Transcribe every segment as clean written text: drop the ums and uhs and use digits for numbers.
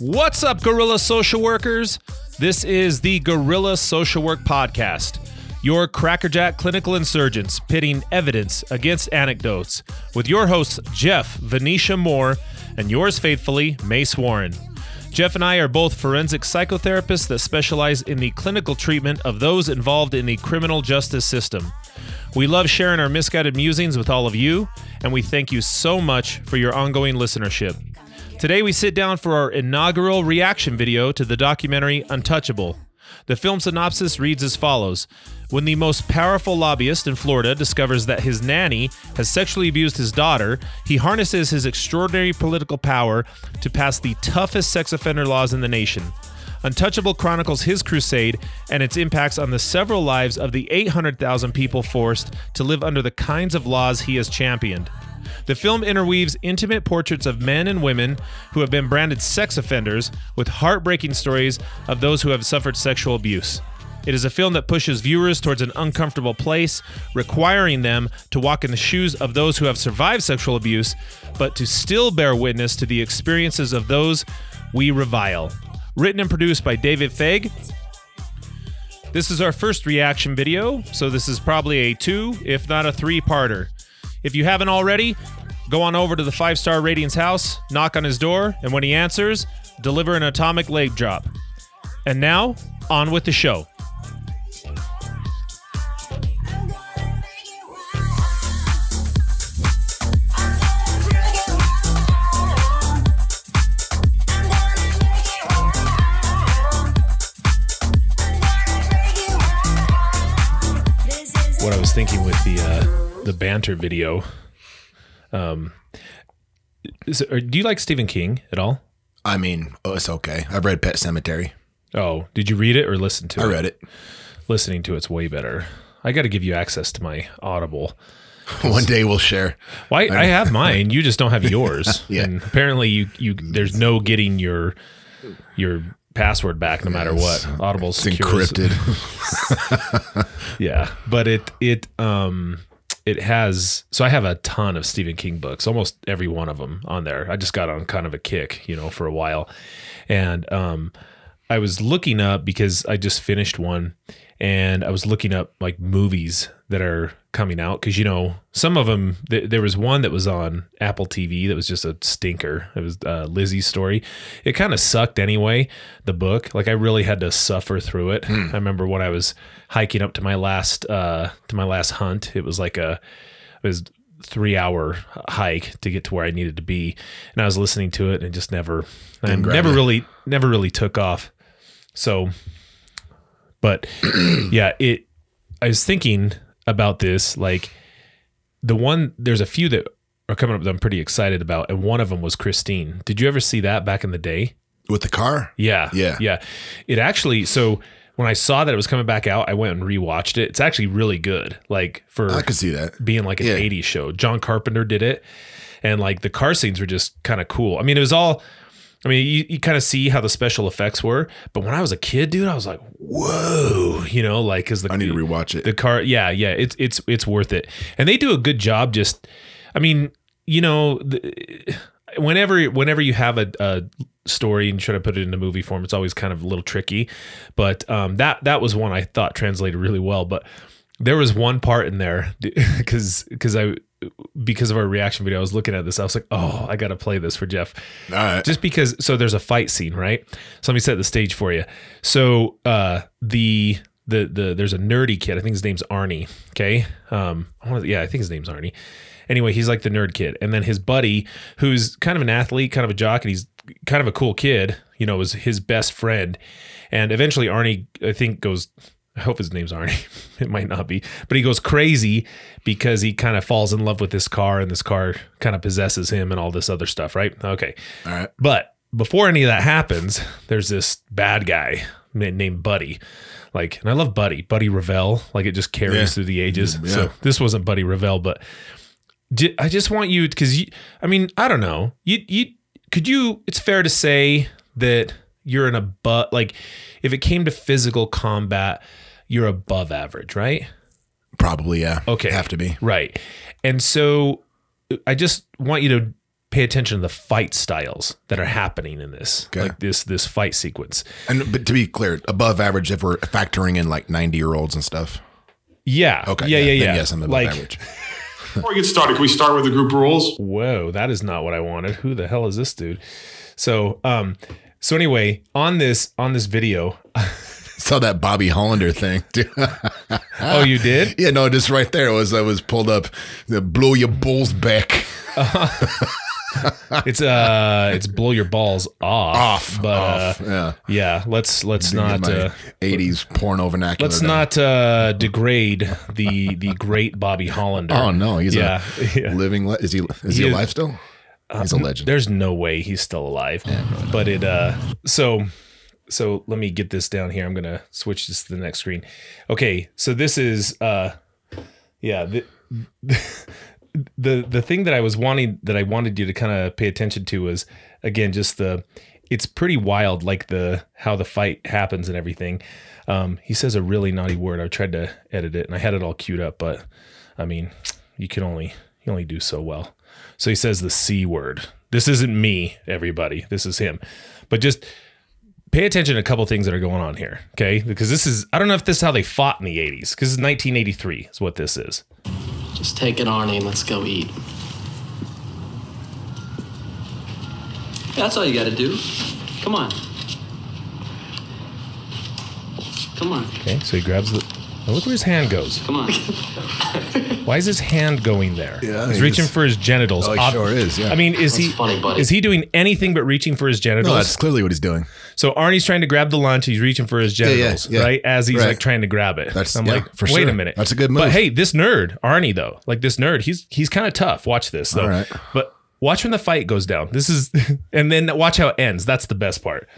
What's up, Guerrilla Social Workers? This is the Guerrilla Social Work Podcast, your crackerjack clinical insurgents pitting evidence against anecdotes with your hosts, Jeff Venetia Moore, and yours faithfully, Mace Warren. Jeff and I are both forensic psychotherapists that specialize in the clinical treatment of those involved in the criminal justice system. We love sharing our misguided musings with all of you, and we thank you so much for your ongoing listenership. Today we sit down for our inaugural reaction video to the documentary Untouchable. The film synopsis reads as follows. When the most powerful lobbyist in Florida discovers that his nanny has sexually abused his daughter, he harnesses his extraordinary political power to pass the toughest sex offender laws in the nation. Untouchable chronicles his crusade and its impacts on the several lives of the 800,000 people forced to live under the kinds of laws he has championed. The film interweaves intimate portraits of men and women who have been branded sex offenders with heartbreaking stories of those who have suffered sexual abuse. It is a film that pushes viewers towards an uncomfortable place, requiring them to walk in the shoes of those who have survived sexual abuse, but to still bear witness to the experiences of those we revile. Written and produced by David Fagg. This is our first reaction video, so this is probably a 2, if not a 3-parter. If you haven't already, go on over to the 5-Star Radiance house, knock on his door, and when he answers, deliver an atomic leg drop. And now, on with the show. What I was thinking with the banter video, do you like Stephen King at all? I mean, it's okay. I've read Pet Cemetery. Oh, did you read it or listen to it? I read it. Listening to it's way better. I got to give you access to my Audible. One day we'll share. Well, I have mine. You just don't have yours. Yeah. And apparently, you there's no getting your password back no matter what. Audible's encrypted. Yeah, but it has. So I have a ton of Stephen King books, almost every one of them on there. I just got on kind of a kick, for a while, and I was looking up because I just finished one, and I was looking up like movies that are coming out because some of them. There was one that was on Apple TV that was just a stinker. It was Lizzie's Story. It kind of sucked anyway. The book, I really had to suffer through it. I remember when I was hiking up to my last hunt. It was it was 3-hour hike to get to where I needed to be, and I was listening to it and just never really took off. So, but yeah, I was thinking about this, there's a few that are coming up that I'm pretty excited about. And one of them was Christine. Did you ever see that back in the day? With the car? Yeah. Yeah. Yeah. It actually, so when I saw that it was coming back out, I went and rewatched it. It's actually really good. I could see that being an 80s show. John Carpenter did it. And the car scenes were just kind of cool. I mean, it was all, you kind of see how the special effects were, but when I was a kid, dude, I was like, whoa, I need to rewatch it. The car. Yeah. Yeah. It's worth it. And they do a good job. Just, whenever you have a story and try to put it into movie form, it's always kind of a little tricky, but that was one I thought translated really well, but there was one part in there because of our reaction video, I was looking at this. I was like, oh, I got to play this for Jeff. All right. Just because. So there's a fight scene, right? So let me set the stage for you. So there's a nerdy kid. I think his name's Arnie. Okay. I think his name's Arnie. Anyway, he's the nerd kid. And then his buddy, who's kind of an athlete, kind of a jock, and he's kind of a cool kid, was his best friend. And eventually Arnie, I think, goes... I hope his name's Arnie. It might not be, but he goes crazy because he kind of falls in love with this car, and this car kind of possesses him and all this other stuff, right? Okay. All right. But before any of that happens, there's this bad guy named Buddy. And I love Buddy. Buddy Revell. It just carries through the ages. Yeah. So this wasn't Buddy Revell, but I just want you, because I don't know. It's fair to say that you're if it came to physical combat, you're above average, right? Probably, yeah. Okay. Have to be. Right. And so I just want you to pay attention to the fight styles that are happening in this, like this fight sequence. And but to be clear, above average if we're factoring in like 90-year-olds and stuff. Yeah. Okay. Yeah. Yes, I'm above average. Before we get started, can we start with the group rules? Whoa, that is not what I wanted. Who the hell is this dude? So anyway, on this video, saw that Bobby Hollander thing. Oh, you did? Yeah, no, just right there I was pulled up. The blow your balls back. It's blow your balls off. But off. Yeah. Let's not 80s porno vernacular. Let's not degrade the great Bobby Hollander. Oh no, he's a living. Is he alive still? He's a legend. There's no way he's still alive. Yeah, really but not. So let me get this down here. I'm gonna switch this to the next screen. Okay, so this is The thing that I wanted you to kind of pay attention to was, again, just it's pretty wild, like how the fight happens and everything. He says a really naughty word. I tried to edit it and I had it all queued up, but I mean, you can only do so well. So he says the C word. This isn't me, everybody. This is him. But just pay attention to a couple things that are going on here, okay? Because I don't know if this is how they fought in the 80s, because it's 1983 is what this is. Just take an Arnie and let's go eat. That's all you gotta do. Come on. Come on. Okay, so he grabs the... Oh, look where his hand goes. Come on. Why is his hand going there? Yeah, he's reaching for his genitals. Oh, he sure is, yeah. I mean, is he doing anything but reaching for his genitals? No, that's clearly what he's doing. So Arnie's trying to grab the lunch. He's reaching for his genitals, right? As he's like trying to grab it. Wait a minute. That's a good move. But hey, this nerd, Arnie though, like this nerd, he's kind of tough. Watch this though. All right. But watch when the fight goes down. And then watch how it ends. That's the best part.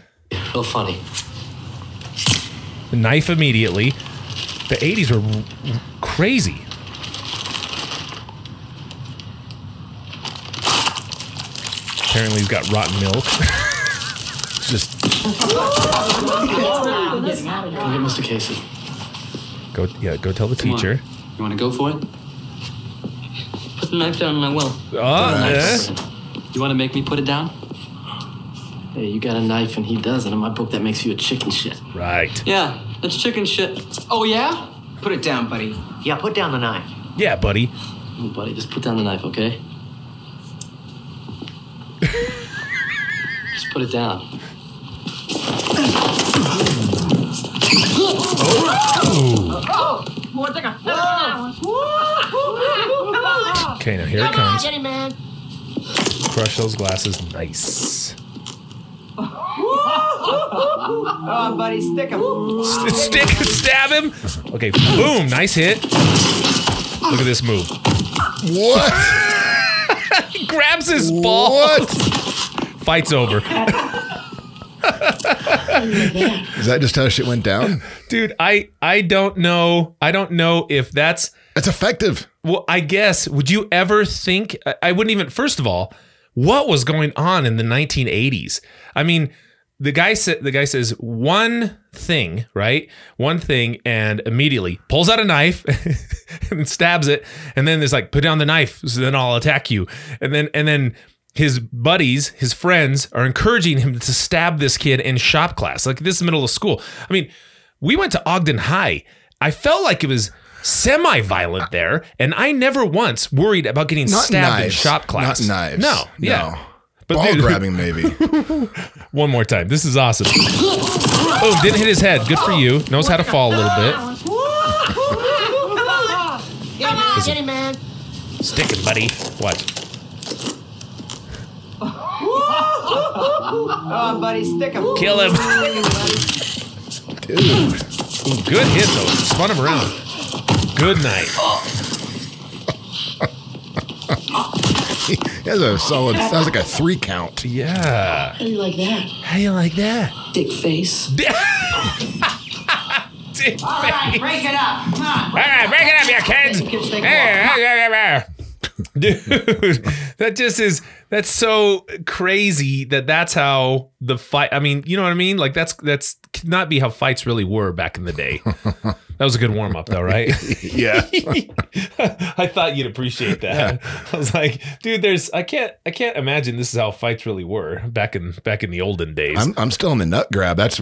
So funny. The knife immediately. The 80s were crazy. Apparently he's got rotten milk. Just go get Mr. Casey. Go tell the teacher. You wanna go for it? Put the knife down and I will. You wanna make me put it down? Hey, you got a knife and he doesn't. In my book that makes you a chicken shit. Right. Yeah. That's chicken shit. Oh, yeah? Put it down, buddy. Yeah, put down the knife. Yeah, buddy. Oh, buddy, just put down the knife, okay? Just put it down. Oh. Okay, now here it comes. Crush those glasses. Nice. Come on, buddy, stick him. Stab him. Okay, boom, nice hit. Look at this move. What? He grabs his ball. What? Fight's over. Is that just how shit went down? Dude, I don't know. I don't know if that's effective. Well, I guess. Would you ever think? I wouldn't even. First of all, what was going on in the 1980s? I mean. The guy says one thing, right? One thing, and immediately pulls out a knife and stabs it. And then there's like, put down the knife, so then I'll attack you. And then his buddies, his friends, are encouraging him to stab this kid in shop class. Like, this is the middle of school. I mean, we went to Ogden High. I felt like it was semi-violent there, and I never once worried about getting stabbed in shop class. Not knives. No. Yeah. But ball grabbing, maybe. One more time. This is awesome. Oh, didn't hit his head. Good for you. Knows how to fall a little bit. Come on, get him, man. Stick it, buddy. Watch. Come on, buddy. Stick him. Kill him. Dude. Good hit, though. Spun him around. Good night. That's a solid. Sounds like a 3 count. Yeah. How do you like that? Dick face. Dick face. All right, break it up. Come on. Break it up, you kids. Dude, that just is. That's so crazy that that's how the fight. I mean, you know what I mean? Like that's could not be how fights really were back in the day. That was a good warm up though, right? Yeah. I thought you'd appreciate that. Yeah. I was like, dude, I can't imagine this is how fights really were back in the olden days. I'm still in the nut grab. That's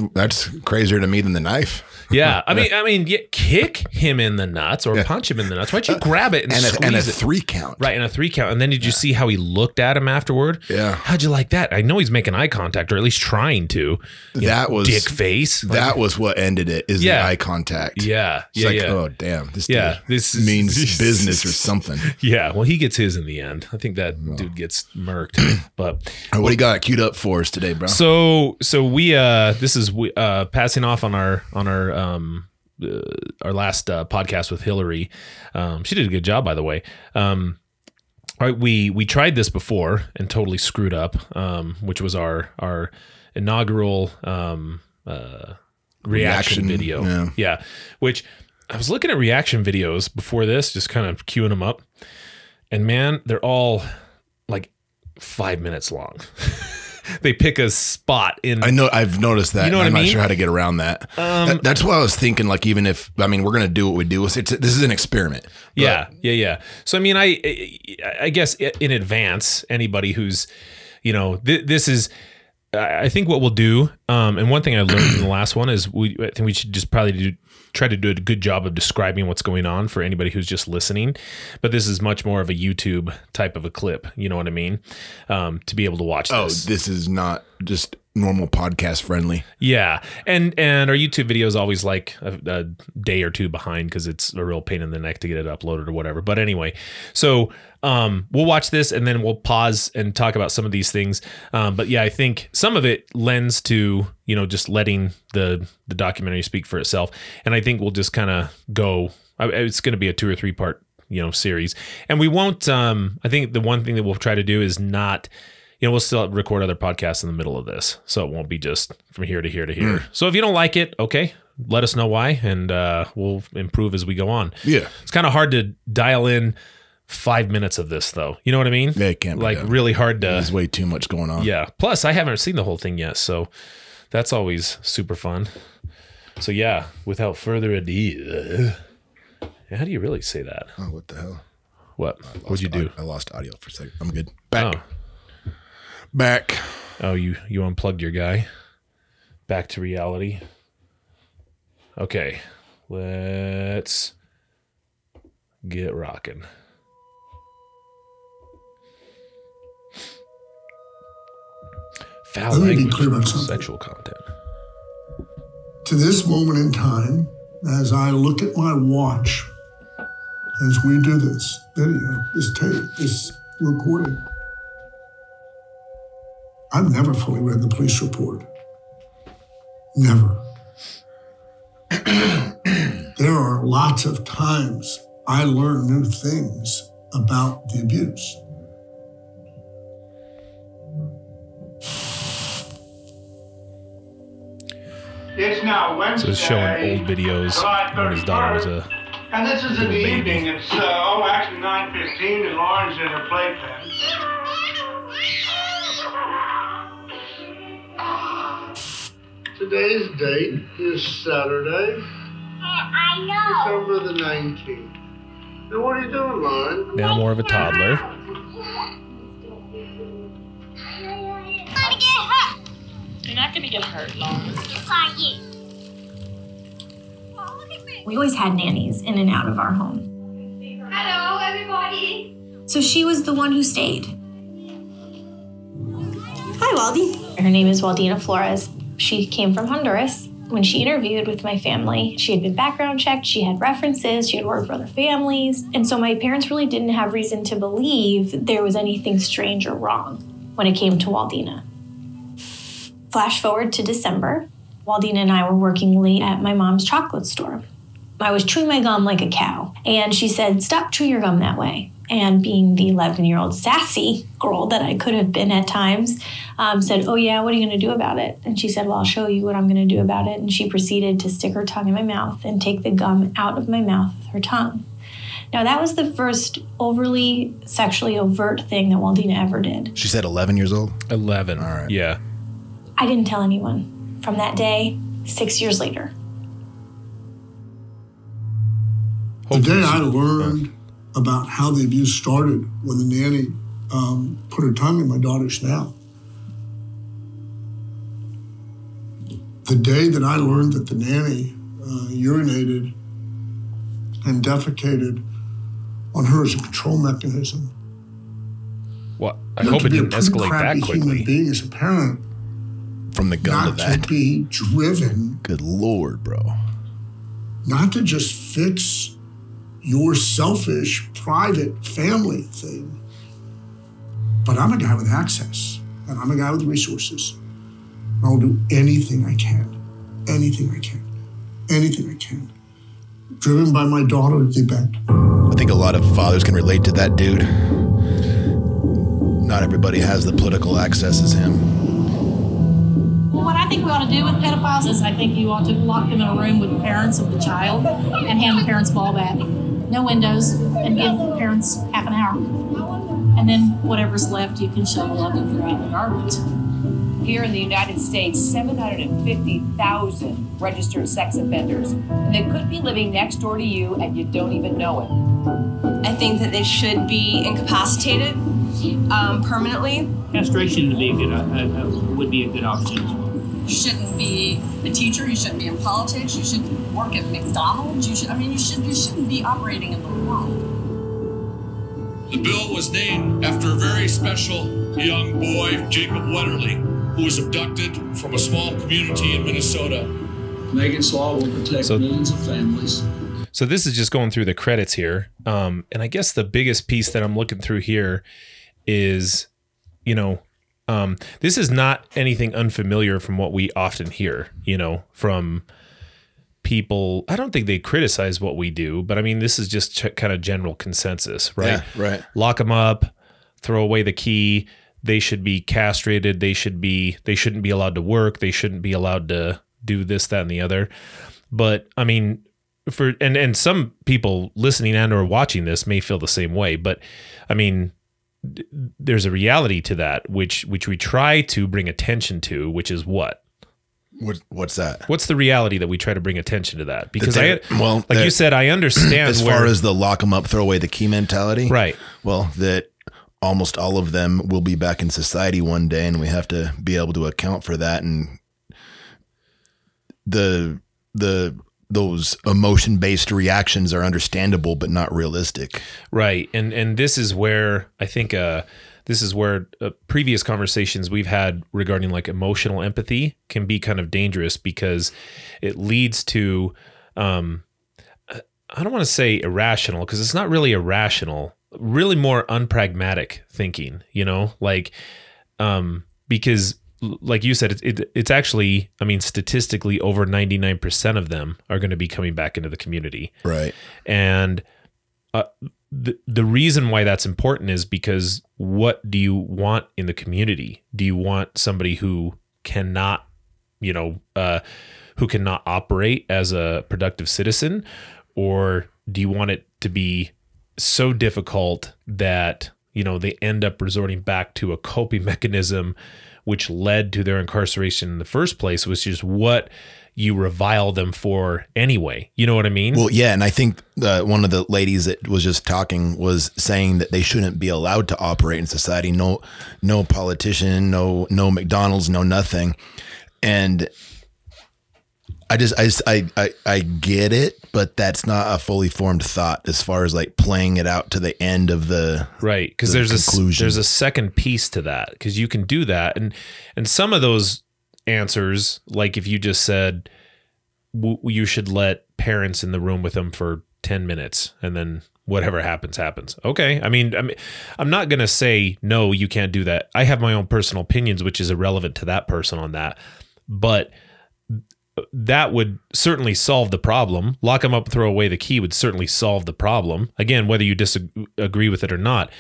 crazier to me than the knife. Yeah. I mean, kick him in the nuts or punch him in the nuts. Why'd you grab it and squeeze it? And a 3 count. Right. And a 3 count. And then did you see how he looked at him afterward? Yeah. How'd you like that? I know he's making eye contact, or at least trying to. That was dick face. That was what ended it, is the eye contact. Yeah. It's oh, damn. This dude means business or something. Yeah. Well, he gets his in the end. I think that dude gets murked. But what do you got queued up for us today, bro? So we this is passing off on our last podcast with Hillary. She did a good job, by the way. All right, we tried this before and totally screwed up, which was our inaugural reaction video. Yeah. Yeah, which I was looking at reaction videos before this, just kind of queuing them up. And man, they're all like 5 minutes long. They pick a spot in. I know. I've noticed that. You know what I mean? I'm not sure how to get around that. That's why I was thinking, like, even if, I mean, we're going to do what we do. This is an experiment. Yeah. Yeah. Yeah. So, I mean, I guess in advance, anybody who's, you know, this is, I think what we'll do. And one thing I learned in the last one is I think we should just probably try to do a good job of describing what's going on for anybody who's just listening, but this is much more of a YouTube type of a clip. You know what I mean? To be able to watch this. Oh, this is not just normal podcast friendly. Yeah. And our YouTube video is always like a day or two behind, because it's a real pain in the neck to get it uploaded or whatever. But anyway, so we'll watch this and then we'll pause and talk about some of these things. But yeah, I think some of it lends to, you know, just letting the documentary speak for itself. And I think we'll just kind of go, it's going to be a 2 or 3 part, you know, series. And we won't, I think the one thing that we'll try to do is not, you know, we'll still record other podcasts in the middle of this. So it won't be just from here to here to here. So if you don't like it, okay, let us know why. And we'll improve as we go on. Yeah. It's kind of hard to dial in 5 minutes of this, though. You know what I mean? Yeah, it can't be like done. Really hard to. There's way too much going on. Yeah. Plus, I haven't seen the whole thing yet. So that's always super fun. So, yeah, without further ado. How do you really say that? Oh, what the hell? What? What'd you do? I lost audio for a second. I'm good. Back. Oh. Back. Oh, you unplugged your guy. Back to reality. Okay, let's get rocking. Foul language, sexual content. To this moment in time, as I look at my watch, as we do this video, this tape, this recording, I've never fully read the police report. Never. There are lots of times I learn new things about the abuse. It's now Wednesday. So it's showing old videos when his daughter was a and this is in the baby. Evening. It's actually 9:15, and Lauren's in her playpen. Today's date is Saturday. I know. December the 19th. And what are you doing, Lauren? Now more of a toddler. I'm gonna get hurt. You're not gonna get hurt, Lauren. Yes, I am. We always had nannies in and out of our home. Hello, everybody. So she was the one who stayed. Hi, Waldy. Her name is Waldina Flores. She came from Honduras. When she interviewed with my family, she had been background checked, she had references, she had worked for other families. And so my parents really didn't have reason to believe that there was anything strange or wrong when it came to Waldina. Flash forward to December. Waldina and I were working late at my mom's chocolate store. I was chewing my gum like a cow. And she said, "Stop chewing your gum that way." And being the 11-year-old sassy girl that I could have been at times, said, "Oh yeah, what are you gonna do about it?" And she said, "Well, I'll show you what I'm gonna do about it." And she proceeded to stick her tongue in my mouth and take the gum out of my mouth with her tongue. Now, that was the first overly sexually overt thing that Waldina ever did. She said 11 years old? 11. All right. Yeah. I didn't tell anyone. From that day, 6 years later. The day I learned about how the abuse started when the nanny put her tongue in my daughter's snout. The day that I learned that the nanny urinated and defecated on her as a control mechanism. Well, I hope it didn't escalate that quickly. Human being as a parent, from the gun to that, not to be driven. Good Lord, bro. Not to just fix your selfish private family thing. But I'm a guy with access, and I'm a guy with resources. I'll do anything I can. Driven by my daughter at the event. I think a lot of fathers can relate to that, dude. Not everybody has the political access as him. Well, what I think we ought to do with pedophiles is I think you ought to lock them in a room with the parents of the child and hand the parents ball bat. No windows, and give the parents half an hour. And then whatever's left, you can shovel up and throw out the garbage. Here in the United States, 750,000 registered sex offenders. And they could be living next door to you and you don't even know it. I think that they should be incapacitated permanently. Castration would be a good option as well. You shouldn't be a teacher, you shouldn't be in politics, you shouldn't work at McDonald's, you shouldn't be operating in the world. The bill was named after a very special young boy, Jacob Wetterling, who was abducted from a small community in Minnesota. Megan's Law will protect millions of families. So this is just going through the credits here. And I guess the biggest piece that I'm looking through here is, this is not anything unfamiliar from what we often hear, from people. I don't think they criticize what we do, but I mean, this is just kind of general consensus, right? Yeah, right. Lock them up, throw away the key. They should be castrated. They shouldn't be allowed to work. They shouldn't be allowed to do this, that, and the other. But I mean, and some people listening and or watching this may feel the same way, but I mean, there's a reality to that, which we try to bring attention to, which is what? What's that? What's the reality that we try to bring attention to that? Because like you said, I understand as far as the lock them up, throw away the key mentality. Right. Well, that almost all of them will be back in society one day, and we have to be able to account for that. And those emotion-based reactions are understandable, but not realistic. Right. And this is where I think, previous conversations we've had regarding like emotional empathy can be kind of dangerous, because it leads to, I don't want to say irrational, because it's not really irrational, really more unpragmatic thinking, because like you said, it's actually, I mean, statistically over 99% of them are going to be coming back into the community. Right. And the reason why that's important is because what do you want in the community? Do you want somebody who cannot, who cannot operate as a productive citizen, or do you want it to be so difficult that, they end up resorting back to a coping mechanism, which led to their incarceration in the first place, which is what you revile them for anyway. You know what I mean? Well, yeah. And I think one of the ladies that was just talking was saying that they shouldn't be allowed to operate in society. No politician, no McDonald's, no nothing. And I get it, but that's not a fully formed thought as far as like playing it out to the end of the right. Because there's a second piece to that, because you can do that, and some of those answers, like if you just said you should let parents in the room with them for 10 minutes and then whatever happens. Okay. I mean, I'm not gonna say no, you can't do that. I have my own personal opinions, which is irrelevant to that person on that, but that would certainly solve the problem. Lock them up and throw away the key would certainly solve the problem. Again, whether you disagree with it or not,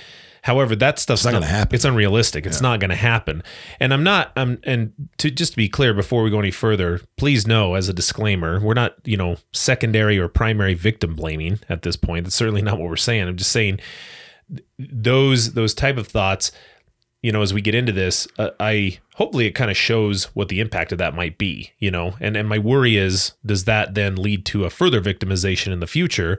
However, that stuff's not going to happen. It's unrealistic. It's not going to happen. And just to be clear, before we go any further, please know, as a disclaimer, we're not, secondary or primary victim blaming at this point. That's certainly not what we're saying. I'm just saying those type of thoughts, as we get into this, I hopefully it kind of shows what the impact of that might be, and my worry is, does that then lead to a further victimization in the future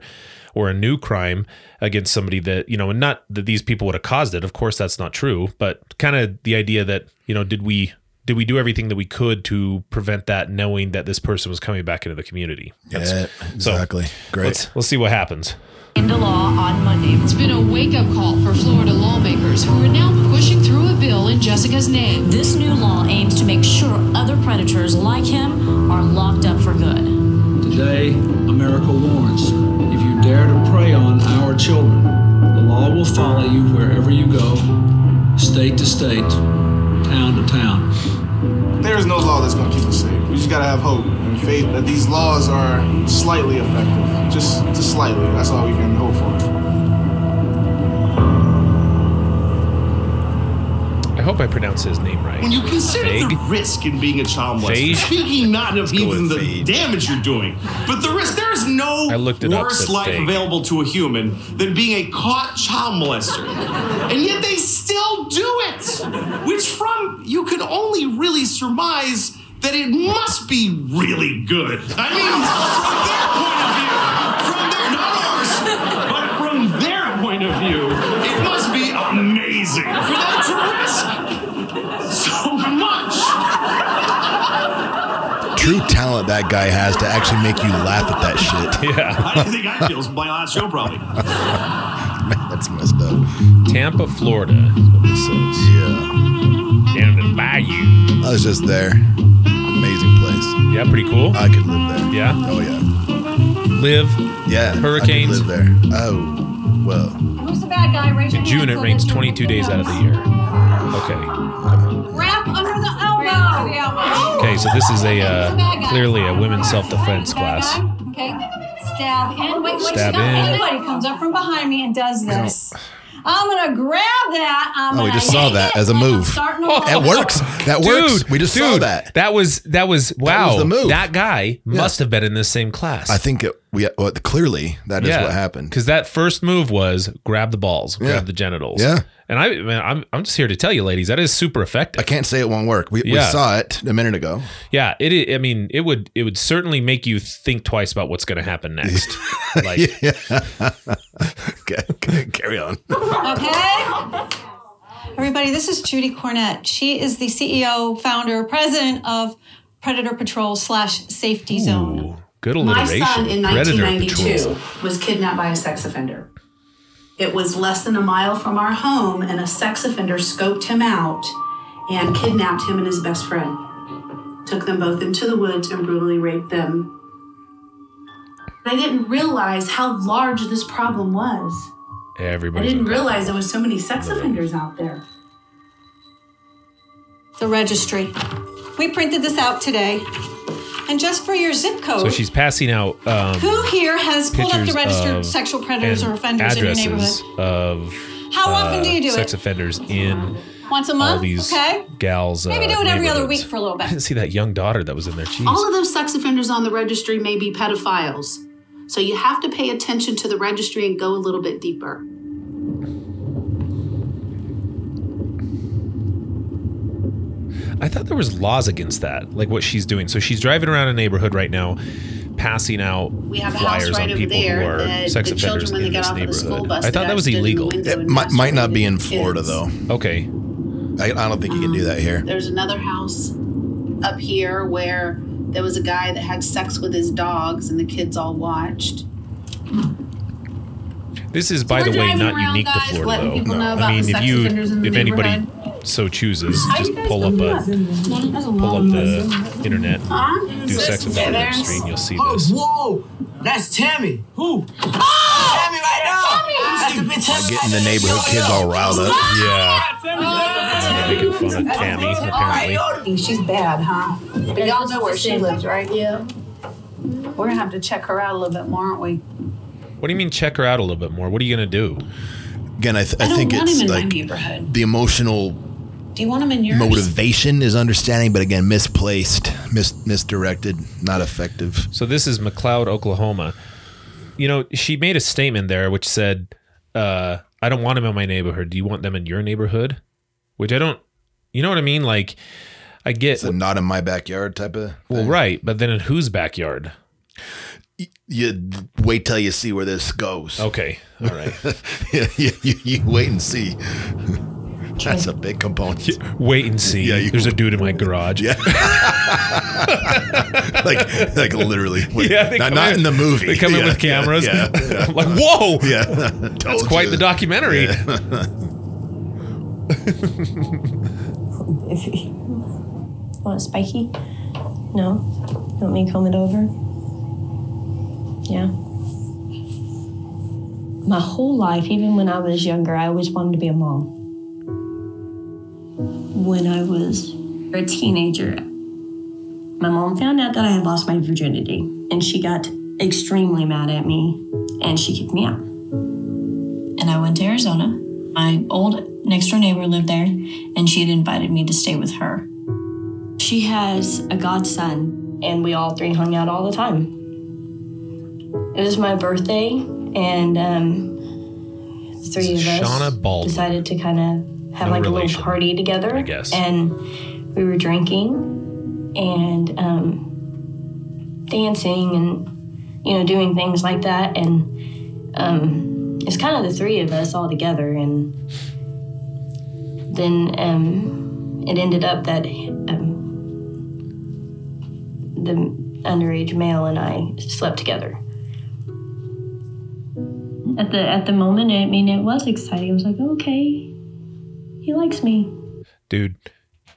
or a new crime against somebody that, and not that these people would have caused it. Of course, that's not true, but kind of the idea that, did we do everything that we could to prevent that, knowing that this person was coming back into the community? Exactly. So great. Let's see what happens. Into law on Monday. It's been a wake-up call for Florida lawmakers who are now pushing through a bill in Jessica's name. This new law aims to make sure other predators like him are locked up for good. Today, America warns, if you dare to prey on our children, the law will follow you wherever you go, state to state, town to town. There is no law that's going to keep us safe. We just got to have hope and faith that these laws are slightly effective. Just slightly. That's all we can hope for. I hope I pronounce his name right. When you consider the risk in being a child molester, speaking not of even the damage you're doing, but the risk, there is no worse life available to a human than being a caught child molester. And yet they still do it, which from you could only really surmise that it must be really good. I mean, from their point of view, it must be amazing for them to risk so much. True talent that guy has to actually make you laugh at that shit. Yeah. I think I feel my last show probably. Man, that's messed up. Tampa, Florida. Yeah. Down in the bayou. I was just there. Amazing place. Yeah, pretty cool. I could live there. Yeah? Oh, yeah. Live? Yeah. Hurricanes? I could live there. Oh. Well, who's the bad guy? In June, it rains 22 days out of the year. Okay. Wrap under the elbow. Okay, so this is a clearly a women's self-defense class. Okay. Stab in. Wait, anybody comes up from behind me and does this, I'm going to grab that. We just saw that as a move. That works. That works. Dude, we just saw that. That was wow. That was the move. That guy must have been in this same class. I think clearly that is what happened. Because that first move was grab the balls, grab the genitals. Yeah. And I'm just here to tell you, ladies, that is super effective. I can't say it won't work. We saw it a minute ago. Yeah, it would certainly make you think twice about what's going to happen next. Okay, carry on. Okay, everybody, this is Judy Cornette. She is the CEO, founder, president of Predator Patrol / Safety Zone. Ooh, good alliteration. My son in 1992 was kidnapped by a sex offender. It was less than a mile from our home, and a sex offender scoped him out and kidnapped him and his best friend. Took them both into the woods and brutally raped them. I didn't realize how large this problem was. Everybody. I didn't realize there was so many sex offenders out there. The registry. We printed this out today. And just for your zip code. So she's passing out. Who here has pulled up the registered sexual predators or offenders in your neighborhood? Of how often do you do sex offenders in once a month? All these gals. Maybe do it every other week for a little bit. I didn't see that young daughter that was in there. Jeez. All of those sex offenders on the registry may be pedophiles, so you have to pay attention to the registry and go a little bit deeper. I thought there was laws against that, like what she's doing. So she's driving around a neighborhood right now, passing out flyers right on people who are sex offenders in this neighborhood. I thought that was illegal. It might not be in Florida, though. Okay. I don't think you can do that here. There's another house up here where there was a guy that had sex with his dogs, and the kids all watched. This is, by the way, not unique to Florida, though. I mean, if anybody so chooses, just pull up the internet, do sex with the registry, and you'll see this. Whoa, that's Tammy. Who? Oh, Tammy right now. That's getting the neighborhood kids all riled up. Yeah. Making fun of Tammy, apparently. She's bad, huh? But y'all know where she lives, right? Yeah. We're going to have to check her out a little bit more, aren't we? What do you mean check her out a little bit more? What are you going to do? Again, I think it's like the emotional motivation is understanding, but again, misplaced, misdirected, not effective. So this is McLeod, Oklahoma. You know, she made a statement there which said, I don't want them in my neighborhood. Do you want them in your neighborhood? Which I don't, you know what I mean? Like, I get. It's a not in my backyard type of thing. Well, right. But then in whose backyard? You wait till you see where this goes. Okay. All right. you wait and see. That's a big component. Wait and see. Yeah, there's a dude in my garage. Yeah. like literally. Wait, yeah, not in the movie. They come in with cameras. Yeah, yeah. I'm like, whoa. Yeah. That's quite the documentary. Yeah. Want it spiky? No. Want me to comb it over? Yeah. My whole life, even when I was younger, I always wanted to be a mom. When I was a teenager, my mom found out that I had lost my virginity, and she got extremely mad at me, and she kicked me out. And I went to Arizona. My old next-door neighbor lived there, and she had invited me to stay with her. She has a godson, and we all three hung out all the time. It was my birthday, and three of us decided to kind of have like a little party together, I guess. And we were drinking and dancing and, you know, doing things like that. And it's kind of the three of us all together. And then it ended up that the underage male and I slept together. At the moment, I mean, it was exciting. I was like, okay, he likes me. Dude,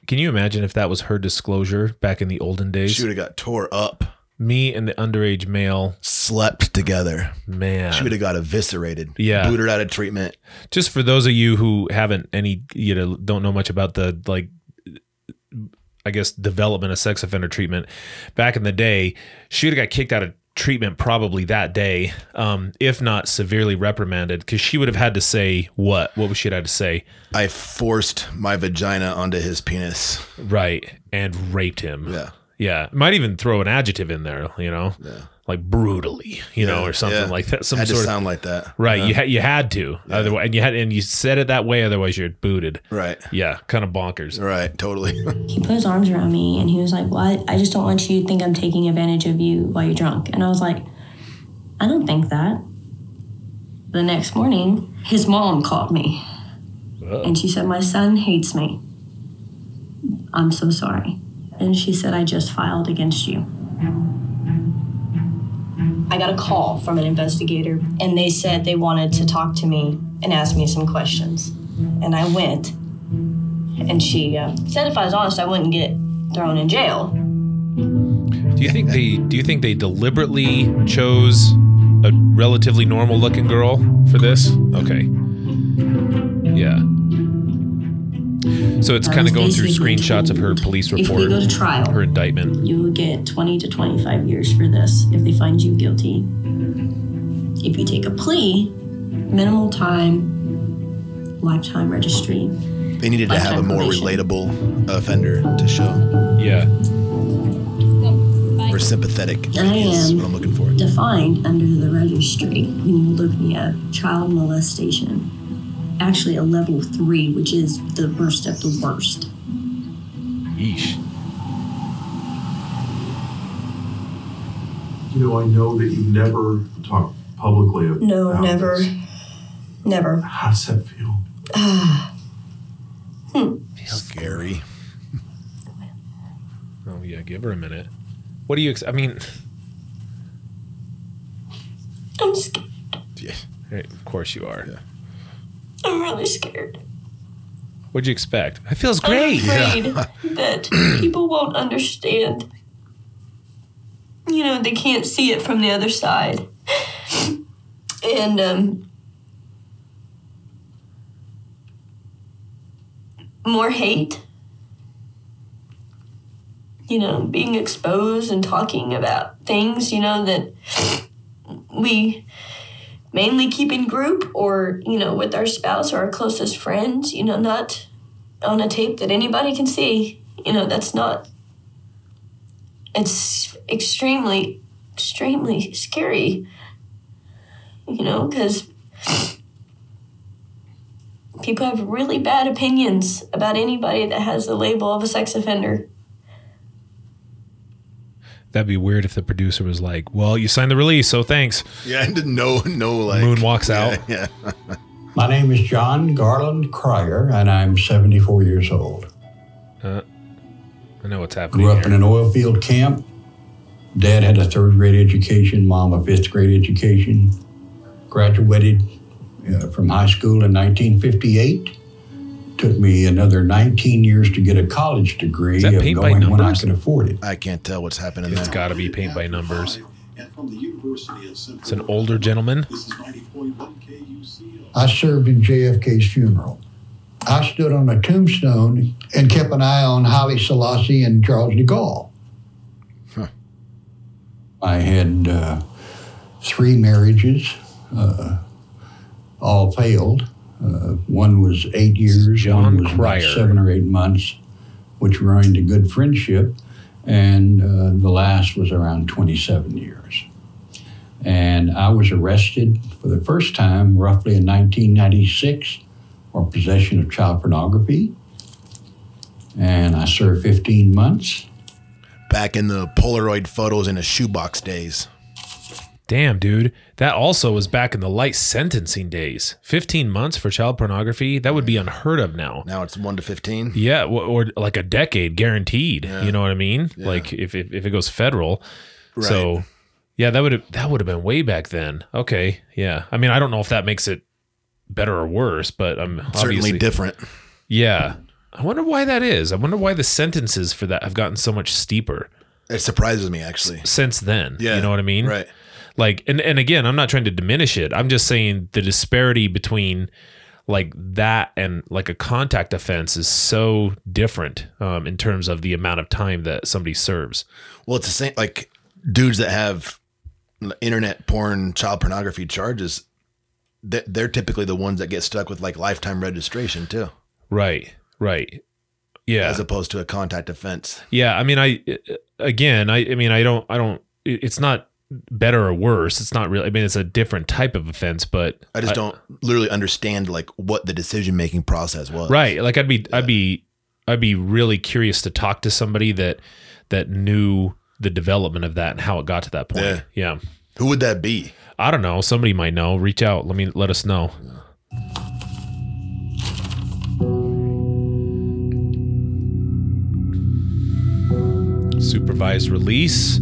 can you imagine if that was her disclosure back in the olden days? She would have got tore up. Me and the underage male slept together. Man. She would have got eviscerated. Yeah. Booted out of treatment. Just for those of you who haven't any, you know, don't know much about the, like, I guess, development of sex offender treatment. Back in the day, she would have got kicked out of treatment probably that day, if not severely reprimanded, because she would have had to say what she had to say. I forced my vagina onto his penis. Right. And raped him. Yeah. Yeah. Might even throw an adjective in there, you know? Yeah. Like brutally, you know, or something like that. Some had sort to sound of, like that. Right. Yeah. You had to. Yeah. Otherwise, and you said it that way, otherwise you're booted. Right. Yeah. Kind of bonkers. Right. Totally. He put his arms around me and he was like, well, I just don't want you to think I'm taking advantage of you while you're drunk. And I was like, I don't think that. The next morning, his mom called me. Oh. And she said, my son hates me. I'm so sorry. And she said, I just filed against you. I got a call from an investigator, and they said they wanted to talk to me and ask me some questions. And I went, and she said if I was honest, I wouldn't get thrown in jail. Do you think they deliberately chose a relatively normal-looking girl for this? Okay. Yeah. So it's kind of going through screenshots of her police report. If we go to trial, her indictment. You will get 20 to 25 years for this if they find you guilty. If you take a plea, minimal time, lifetime registry. They needed to have a more relatable offender to show. Yeah. Or sympathetic is what I'm looking for. Defined under the registry when you look me up, child molestation. Actually a level 3, which is the worst of the worst. Yeesh. You know, I know that you never talk publicly about never. How does that feel? Feels scary. Oh, yeah, give her a minute. What do you... I mean... I'm scared. Yeah. Right, of course you are. Yeah. I'm really scared. What'd you expect? It feels great. I'm afraid that people won't understand. You know, they can't see it from the other side. And, more hate. You know, being exposed and talking about things, you know, that we mainly keep in group or, you know, with our spouse or our closest friends, you know, not on a tape that anybody can see. You know, that's not, it's extremely, extremely scary, you know, because people have really bad opinions about anybody that has the label of a sex offender. That'd be weird if the producer was like, well, you signed the release, so thanks. Yeah, I didn't know like... Moon walks out. Yeah. My name is John Garland Cryer, and I'm 74 years old. I know what's happening. Grew up in an oil field camp. Dad had a third-grade education, Mom a fifth-grade education. Graduated from high school in 1958. Took me another 19 years to get a college degree. Is that paint by numbers? When I could afford it. I can't tell what's happening. It's got to be paint by numbers. It's an older gentleman. I served in JFK's funeral. I stood on a tombstone and kept an eye on Haile Selassie and Charles de Gaulle. Huh. I had three marriages, all failed. One was 8 years, one was about 7 or 8 months, which ruined a good friendship, and the last was around 27 years. And I was arrested for the first time roughly in 1996 for possession of child pornography, and I served 15 months. Back in the Polaroid photos in a shoebox days. Damn, dude. That also was back in the light sentencing days. 15 months for child pornography? That would be unheard of now. Now it's 1 to 15? Yeah, or like a decade guaranteed. Yeah. You know what I mean? Yeah. Like if it goes federal. Right. So, yeah, that would have been way back then. Okay, yeah. I mean, I don't know if that makes it better or worse, but I'm certainly different. Yeah. I wonder why that is. I wonder why the sentences for that have gotten so much steeper. It surprises me, actually. Since then. Yeah. You know what I mean? Right. Like, and again, I'm not trying to diminish it. I'm just saying the disparity between like that and like a contact offense is so different in terms of the amount of time that somebody serves. Well, it's the same, like dudes that have internet porn, child pornography charges, they're typically the ones that get stuck with like lifetime registration too. Right, right. Yeah. As opposed to a contact offense. Yeah. I mean, I mean, it's not better or worse. It's not really, I mean, it's a different type of offense, but I just don't literally understand like what the decision-making process was. Right. Like I'd be really curious to talk to somebody that knew the development of that and how it got to that point. Yeah. Yeah. Who would that be? I don't know. Somebody might know. Reach out. Let us know. Yeah. Supervised release.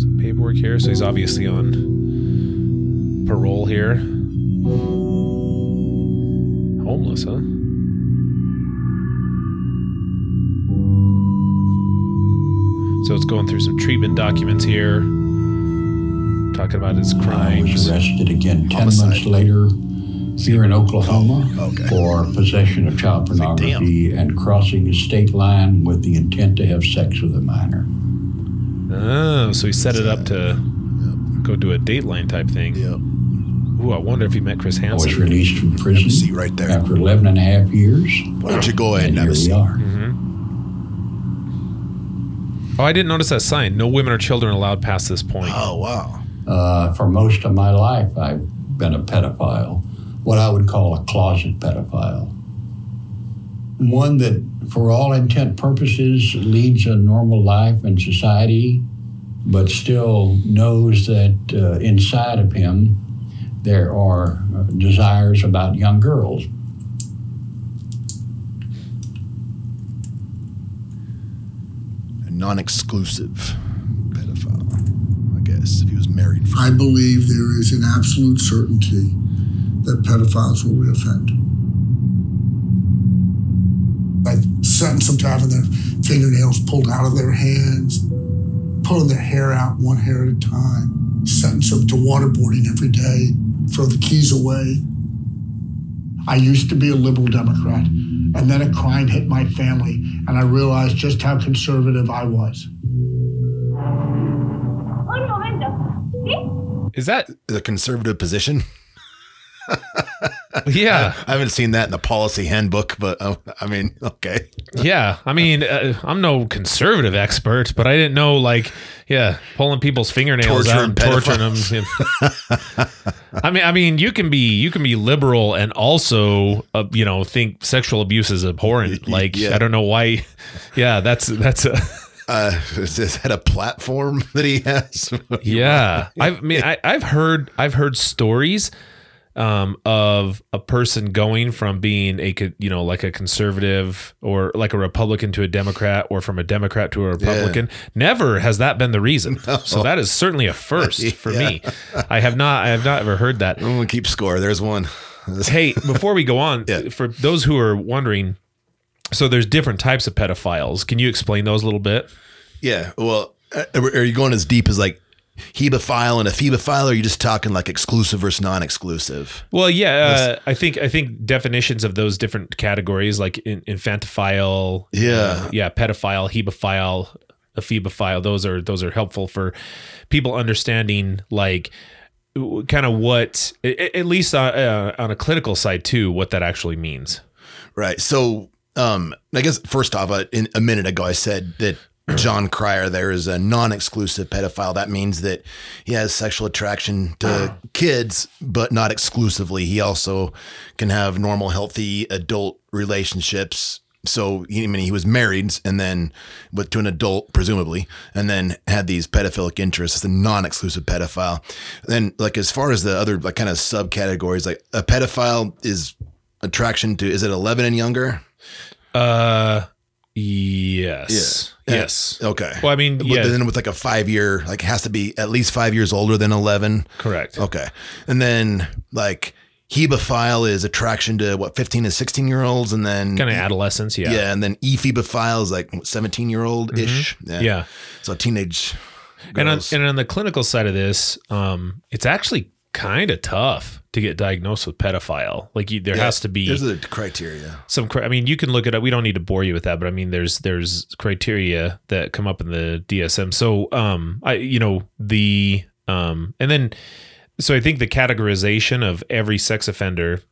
Some paperwork here. So he's obviously on parole here. Homeless, huh? So it's going through some treatment documents here. Talking about his crimes. I was arrested again 10 months later here in Oklahoma for possession of child pornography and crossing a state line with the intent to have sex with a minor. Oh, so he set it up to go do a Dateline type thing. Yep. Ooh, I wonder if he met Chris Hansen. I was released from prison right there. After 11 and a half years. Why don't you go ahead and have a seat? Mm-hmm. Oh, I didn't notice that sign. No women or children allowed past this point. Oh, wow. For most of my life, I've been a pedophile, what I would call a closet pedophile. One that, for all intent purposes, leads a normal life in society, but still knows that inside of him there are desires about young girls. A non-exclusive pedophile, I guess, if he was married. I believe there is an absolute certainty that pedophiles will reoffend. I sent some time and their fingernails pulled out of their hands, pulling their hair out one hair at a time, sentenced them to waterboarding every day, throw the keys away. I used to be a liberal Democrat, and then a crime hit my family, and I realized just how conservative I was. Is that the conservative position? Yeah. I haven't seen that in the policy handbook, but I mean, okay. Yeah. I mean, I'm no conservative expert, but I didn't know, like, yeah, pulling people's fingernails out and torturing them. I mean, you can be liberal and also, think sexual abuse is abhorrent. Like, yeah. I don't know why. Yeah. That's is that a platform that he has? Yeah. I've heard stories of a person going from being a conservative or like a Republican to a Democrat, or from a Democrat to a Republican. Yeah. Never has that been the reason. No. So that is certainly a first for me. I have not ever heard that. I'm gonna keep score. There's one. Hey, before we go on, for those who are wondering, so there's different types of pedophiles. Can you explain those a little bit? Yeah. Well, are you going as deep as like hebophile and a phebophile, or are you just talking like exclusive versus non-exclusive? Well, yeah, I think definitions of those different categories, like infantophile, pedophile, hebophile, a phebophile, those are helpful for people understanding, like, kind of what, at least on a clinical side too, what that actually means. Right. So, I guess first off, in a minute ago, I said that John Cryer there is a non-exclusive pedophile. That means that he has sexual attraction to kids, but not exclusively. He also can have normal, healthy adult relationships. So he was married and then to an adult, presumably, and then had these pedophilic interests. It's a non-exclusive pedophile. Then, like, as far as the other, like, kind of subcategories, like a pedophile is attraction to, is it 11 and younger? Yes. Yeah. Yes. Okay. Well, I mean, yeah. But then with like a 5-year, like, has to be at least 5 years older than 11. Correct. Okay. And then, like, hebophile is attraction to 15 to 16-year olds, and then kind of adolescence. Yeah. Yeah. And then ephebophile is like 17-year-old ish. Mm-hmm. Yeah. So teenage girls. And on the clinical side of this, it's actually kind of tough to get diagnosed with pedophile. Like, has to be, there's a criteria. You can look it up. We don't need to bore you with that, but I mean, there's criteria that come up in the DSM. So, I think the categorization of every sex offender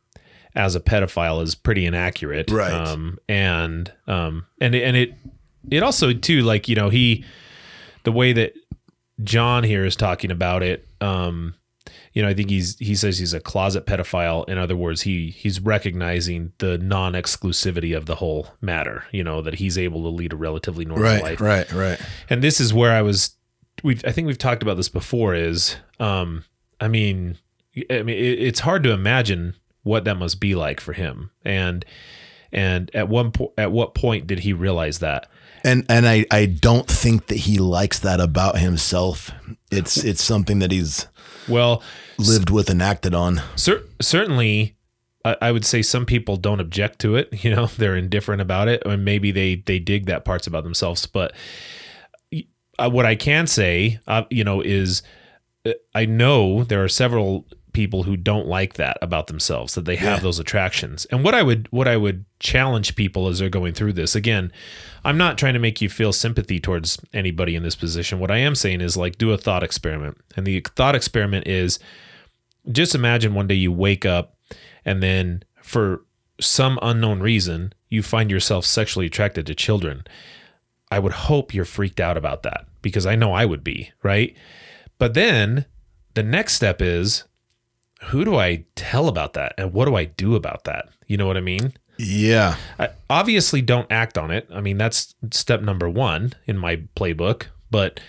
as a pedophile is pretty inaccurate. Right. And it also too, like, the way that John here is talking about it, I think he says he's a closet pedophile. In other words, he's recognizing the non-exclusivity of the whole matter, that he's able to lead a relatively normal life. Right. And this is where I think we've talked about this before, is, it's hard to imagine what that must be like for him. And at what point did he realize that? And I don't think that he likes that about himself. It's something that he's lived with and acted on. Certainly, I would say some people don't object to it. They're indifferent about it, or maybe they dig that parts about themselves. But what I can say, is I know there are several people who don't like that about themselves, that they have those attractions. And what I would challenge people as they're going through this, again, I'm not trying to make you feel sympathy towards anybody in this position. What I am saying is, like, do a thought experiment. And the thought experiment is, just imagine one day you wake up and then for some unknown reason, you find yourself sexually attracted to children. I would hope you're freaked out about that, because I know I would be, right? But then the next step is, who do I tell about that? And what do I do about that? You know what I mean? Yeah. I obviously don't act on it. I mean, that's step number one in my playbook. But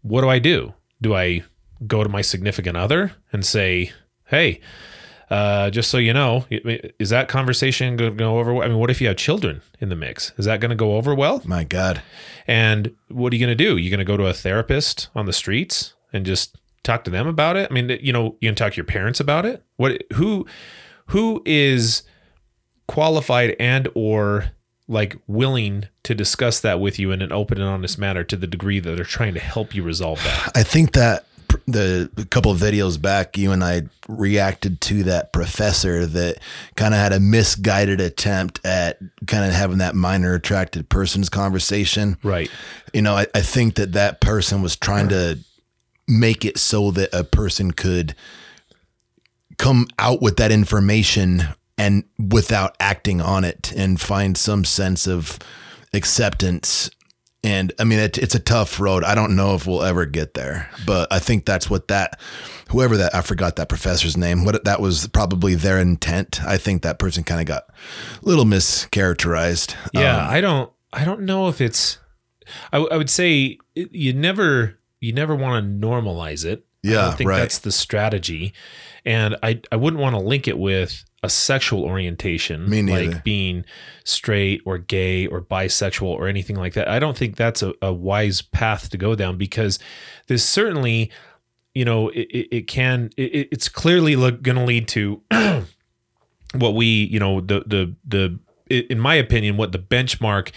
what do I do? Do I go to my significant other and say, hey, just so you know, is that conversation going to go over? I mean, what if you have children in the mix? Is that going to go over well? My God. And what are you going to do? You're going to go to a therapist on the streets and just talk to them about it? I mean, you can talk to your parents about it. Who is qualified and or like willing to discuss that with you in an open and honest manner, to the degree that they're trying to help you resolve that? I think that a couple of videos back, you and I reacted to that professor that kind of had a misguided attempt at kind of having that minor attracted persons conversation. Right. I think that person was trying to make it so that a person could come out with that information and without acting on it and find some sense of acceptance. And I mean, it's a tough road. I don't know if we'll ever get there, but I think that's what that, whoever that, I forgot that professor's name, what that was probably their intent. I think that person kind of got a little mischaracterized. Yeah. I don't know if it's, I would say you never want to normalize it. Yeah. I don't think that's the strategy. And I wouldn't want to link it with a sexual orientation, like being straight or gay or bisexual or anything like that. I don't think that's a wise path to go down, because this certainly, you know, it's clearly going to lead to what we, you know, the in my opinion, what the benchmark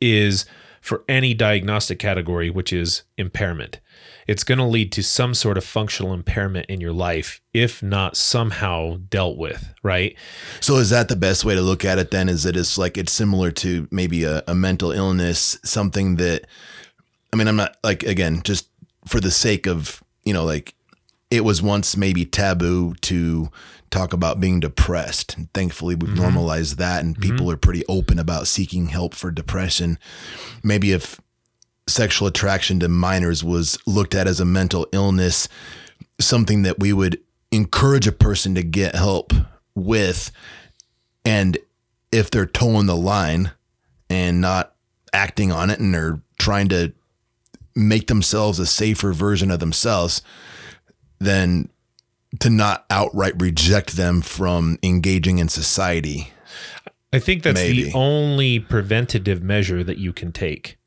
is for any diagnostic category, which is impairment. It's going to lead to some sort of functional impairment in your life, if not somehow dealt with, right? So is that the best way to look at it then? Is that it's like, it's similar to maybe a mental illness, something that, I mean, I'm not like, again, just for the sake of, you know, like it was once maybe taboo to talk about being depressed. And thankfully we've normalized that, and people are pretty open about seeking help for depression. Maybe if sexual attraction to minors was looked at as a mental illness, something that we would encourage a person to get help with. And if they're toeing the line and not acting on it, and they're trying to make themselves a safer version of themselves, then to not outright reject them from engaging in society. I think that's the only preventative measure that you can take.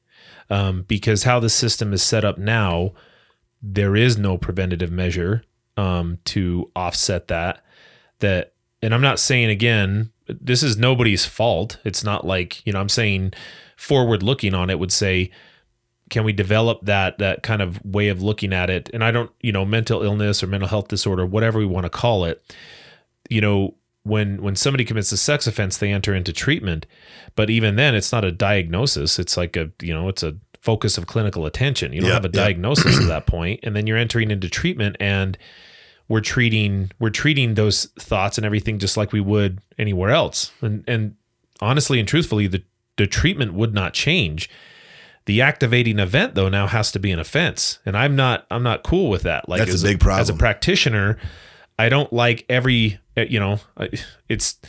Because how the system is set up now, there is no preventative measure to offset that. And I'm not saying, again, this is nobody's fault. It's not like, you know, I'm saying forward looking on it would say, can we develop that kind of way of looking at it? And I don't, you know, mental illness or mental health disorder, whatever we want to call it, you know, when somebody commits a sex offense, they enter into treatment, but even then it's not a diagnosis. It's like it's a focus of clinical attention. You don't have a diagnosis at that point. And then you're entering into treatment, and we're treating those thoughts and everything just like we would anywhere else. And honestly and truthfully, the treatment would not change. The activating event though now has to be an offense. And I'm not cool with that. Like, that's a big problem. As a practitioner, I don't like every, you know, it's,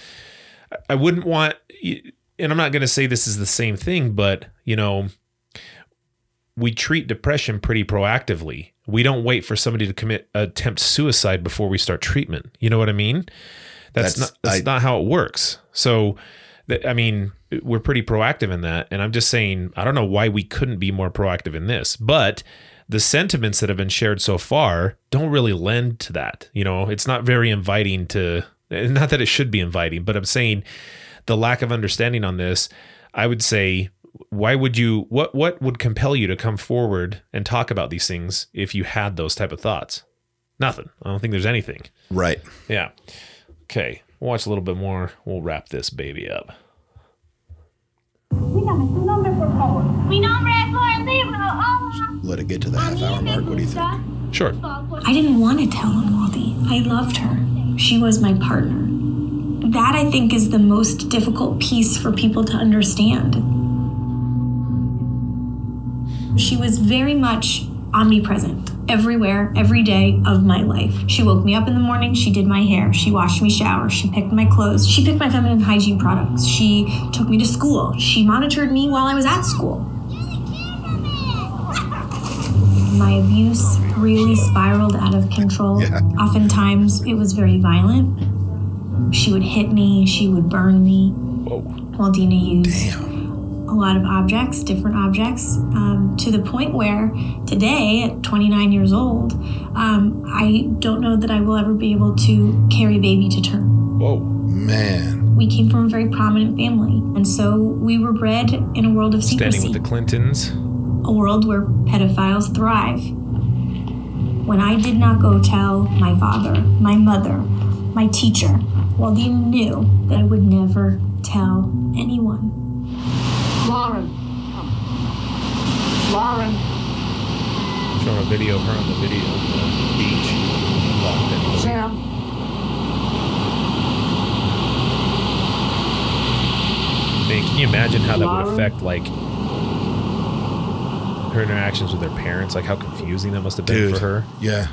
I wouldn't want, and I'm not going to say this is the same thing, but, you know, we treat depression pretty proactively. We don't wait for somebody to attempt suicide before we start treatment. You know what I mean? That's not how it works. So, I mean, we're pretty proactive in that. And I'm just saying, I don't know why we couldn't be more proactive in this, but the sentiments that have been shared so far don't really lend to that. You know, it's not very inviting to, not that it should be inviting, but I'm saying the lack of understanding on this, I would say, why would you, what would compel you to come forward and talk about these things if you had those type of thoughts? Nothing. I don't think there's anything. Right. Yeah. Okay. We'll watch a little bit more. We'll wrap this baby up. Let it get to the half-hour mark. What do you think? Sure. I didn't want to tell him, Waldy. I loved her. She was my partner. That, I think, is the most difficult piece for people to understand. She was very much omnipresent, everywhere, every day of my life. She woke me up in the morning, she did my hair, she washed me shower, she picked my clothes, she picked my feminine hygiene products, she took me to school, she monitored me while I was at school. My abuse really spiraled out of control. Yeah. Oftentimes, it was very violent. She would hit me. She would burn me. Whoa. Waldina used a lot of objects, different objects, to the point where today, at 29 years old, I don't know that I will ever be able to carry baby to term. Whoa, man. We came from a very prominent family, and so we were bred in a world of secrecy. Standing with the Clintons. A world where pedophiles thrive. When I did not go tell my father, my mother, my teacher, well, they knew that I would never tell anyone. Lauren. Lauren. Sure, video of her on the video of the beach. Sam. Man, can you imagine how that would affect, like, her interactions with her parents? Like, how confusing that must have been for her. Yeah.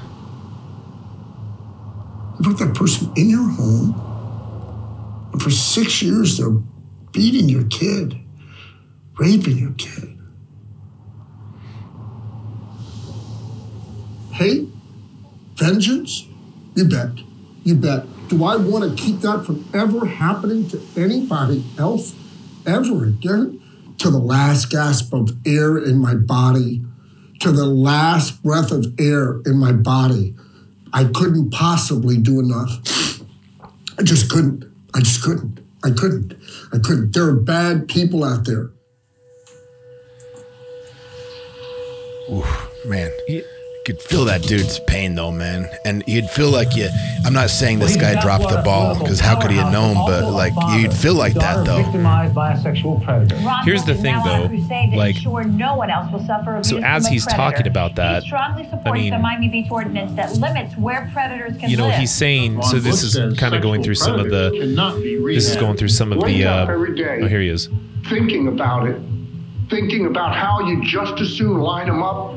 You put that person in your home, and for 6 years they're beating your kid, raping your kid. Hate? Vengeance? You bet. You bet. Do I want to keep that from ever happening to anybody else ever again? To the last gasp of air in my body, to the last breath of air in my body, I couldn't possibly do enough. I just couldn't. I just couldn't. I couldn't. I couldn't. There are bad people out there. Oof, man. Yeah. Could feel that dude's pain though, man, and you'd feel like you. I'm not saying this guy dropped the ball because how could he have known? But like, you'd feel like that though. Victimized by a sexual predator. Here's the thing though, like, no one else will suffer abuse. So as he's talking about that, I mean, the Miami Beach ordinance that limits where predators can live. You know, he's saying. So this is kind of going through some of the. This is going through some of the. Oh, here he is. Thinking about it, thinking about how you just as soon line them up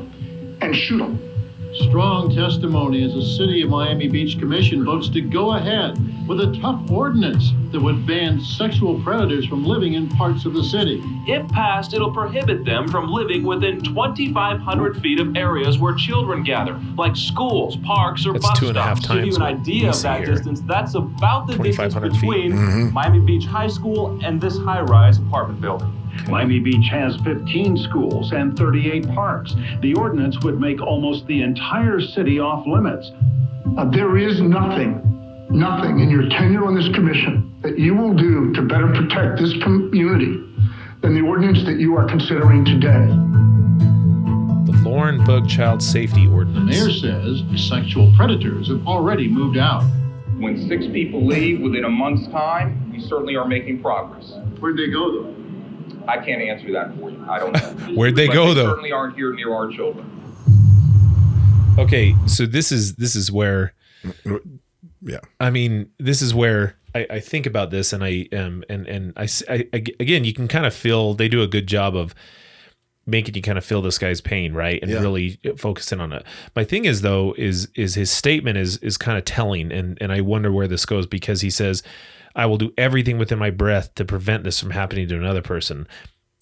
and shoot them. Strong testimony as the City of Miami Beach Commission votes to go ahead with a tough ordinance that would ban sexual predators from living in parts of the city. If passed, it'll prohibit them from living within 2,500 feet of areas where children gather, like schools, parks, or bus stops. That's 2.5 times. To give you an idea of that distance, that's about the distance between Miami Beach High School and this high-rise apartment building. Miami Beach has 15 schools and 38 parks. The ordinance would make almost the entire city off limits. There is nothing in your tenure on this commission that you will do to better protect this community than the ordinance that you are considering today. The Lauren Book Child Safety Ordinance. The mayor says sexual predators have already moved out. When 6 people leave within a month's time, we certainly are making progress. Where'd they go, though? I can't answer that for you. I don't know. Where'd they go, though? They certainly aren't here near our children. Okay, so this is where, yeah. I mean, this is where I think about this, and I am, and I again, you can kind of feel they do a good job of making you kind of feel this guy's pain, right? And really focusing on it. My thing is though, is his statement is kind of telling, and I wonder where this goes because he says, I will do everything within my breath to prevent this from happening to another person.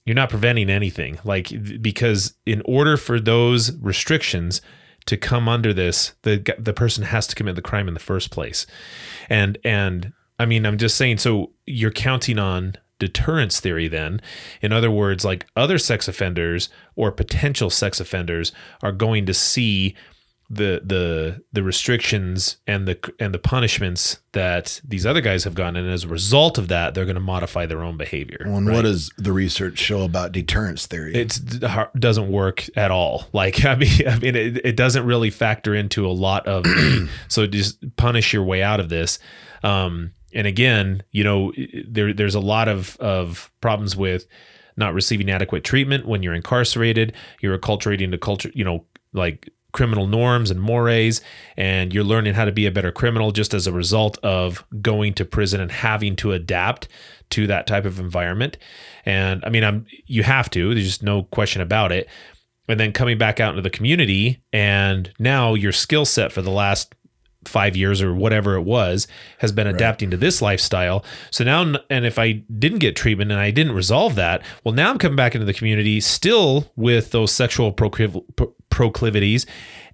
You're not preventing anything, like, because in order for those restrictions to come under this, the person has to commit the crime in the first place. And I mean, I'm just saying, so you're counting on deterrence theory then. In other words, like, other sex offenders or potential sex offenders are going to see the restrictions and the punishments that these other guys have gotten, and as a result of that, they're going to modify their own behavior. Well, and right? What does the research show about deterrence theory? It doesn't work at all. Like, I mean, it doesn't really factor into a lot of. So just punish your way out of this. And again, you know, there's a lot of problems with not receiving adequate treatment when you're incarcerated. You're acculturating the culture, you know, like, criminal norms and mores, and you're learning how to be a better criminal just as a result of going to prison and having to adapt to that type of environment. And I mean, you have to, there's just no question about it. And then coming back out into the community, and now your skill set for the last 5 years or whatever it was has been adapting to this lifestyle. So now, and if I didn't get treatment and I didn't resolve that, well, now I'm coming back into the community still with those sexual proclivities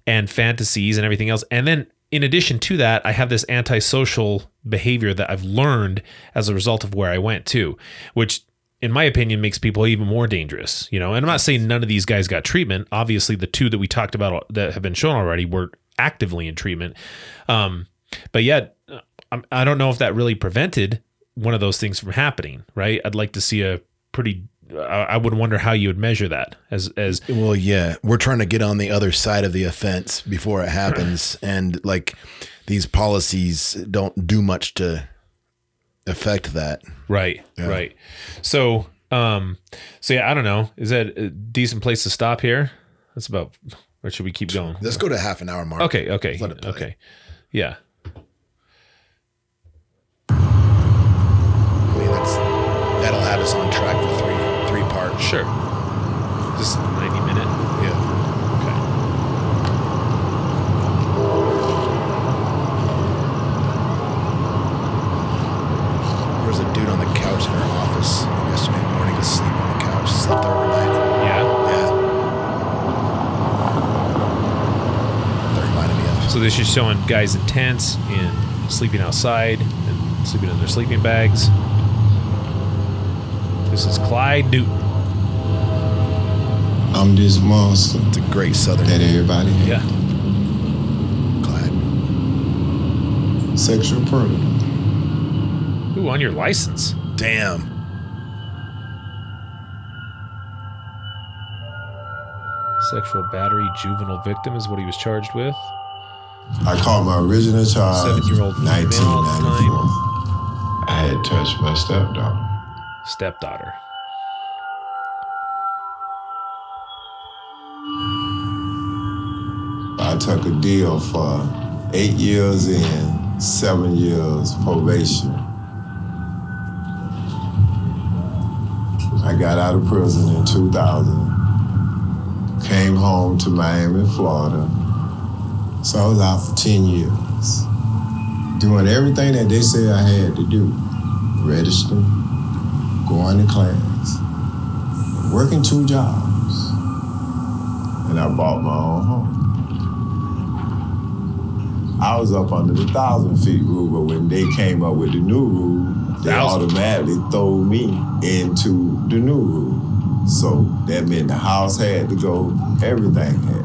and fantasies and everything else. And then in addition to that, I have this antisocial behavior that I've learned as a result of where I went to, which in my opinion makes people even more dangerous, you know. And I'm not saying none of these guys got treatment. Obviously the 2 that we talked about that have been shown already were actively in treatment. But yet I don't know if that really prevented one of those things from happening. Right. I'd like to see a pretty, I would wonder how you would measure that as well. Yeah. We're trying to get on the other side of the offense before it happens. And like, these policies don't do much to affect that. Right. Yeah. Right. So, so yeah, I don't know. Is that a decent place to stop here? That's about Or should we keep going? Let's go to half an hour mark. Okay. Let it play. Okay. Yeah. I mean, that'll have us on track for three parts. Sure. Just 90-minute. Yeah. Okay. There was a dude on the couch in her office yesterday morning asleep on the couch. Slept overnight. So this is showing guys in tents and sleeping outside and sleeping in their sleeping bags. This is Clyde Newton. I'm this monster. It's a great Southern that everybody had. Yeah. Clyde. Sexual predator. Ooh, on your license. Damn. Sexual battery juvenile victim is what he was charged with. I caught my original charge 7-year-old 1994. I had touched my stepdaughter. I took a deal for 8 years and 7 years probation. I got out of prison in 2000, came home to Miami, Florida. So I was out for 10 years, doing everything that they said I had to do. Registering, going to class, working 2 jobs, and I bought my own home. I was up under the 1,000 feet rule, but when they came up with the new rule, they automatically threw me into the new rule. So that meant the house had to go, everything had to go.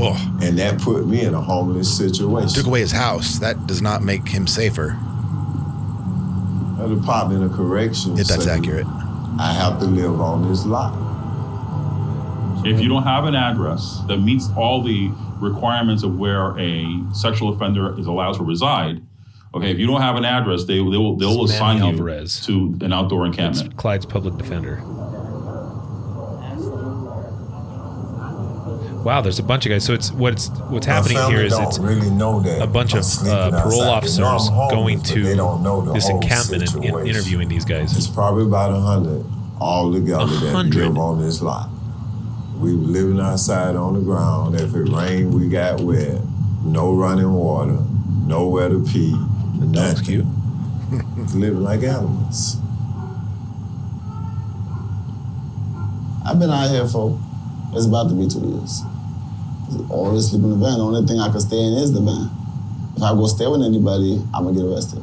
Ugh. And that put me in a homeless situation. Took away his house. That does not make him safer. The Department of Corrections. If that's accurate. I have to live on this lot. If you don't have an address that meets all the requirements of where a sexual offender is allowed to reside, okay, if you don't have an address, they'll assign you to an outdoor encampment. It's Clyde's public defender. Wow, there's a bunch of guys. So it's what's happening here is it's really know that a bunch of parole officers going to this encampment and interviewing these guys. It's probably about 100 all together that live on this lot. We were living outside on the ground. If it rained, we got wet. No running water. Nowhere to pee. That's cute. Living like animals. I've been out here for. It's about to be 2 years. Always sleep in the van. The only thing I can stay in is the van. If I go stay with anybody, I'm going to get arrested.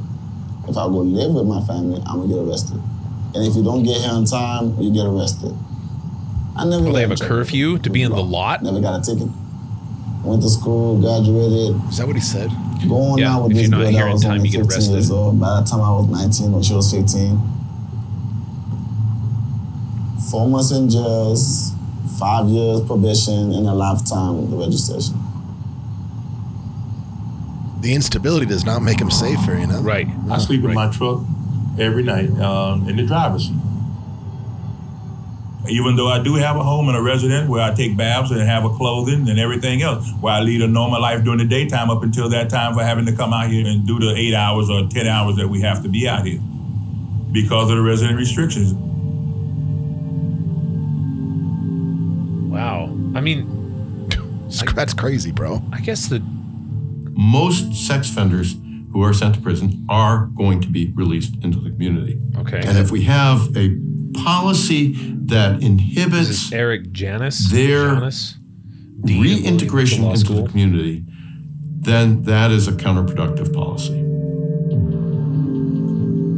If I go live with my family, I'm going to get arrested. And if you don't get here on time, you get arrested. I never. Well, they have a curfew to be in the lot? Never got a ticket. Went to school, graduated. Is that what he said? Going out with this girl that I was only 15 years old. By the time I was 19, when she was 15. 4 months in jail. 5 years probation and a lifetime of the registration. The instability does not make him safer, you know? Right. No. I sleep in my truck every night in the driver's seat. Even though I do have a home and a residence where I take baths and have a clothing and everything else, where I lead a normal life during the daytime up until that time for having to come out here and do the 8 hours or 10 hours that we have to be out here because of the resident restrictions. I mean, that's crazy, bro. I guess most sex offenders who are sent to prison are going to be released into the community. Okay. And if we have a policy that inhibits their reintegration into the community, then that is a counterproductive policy.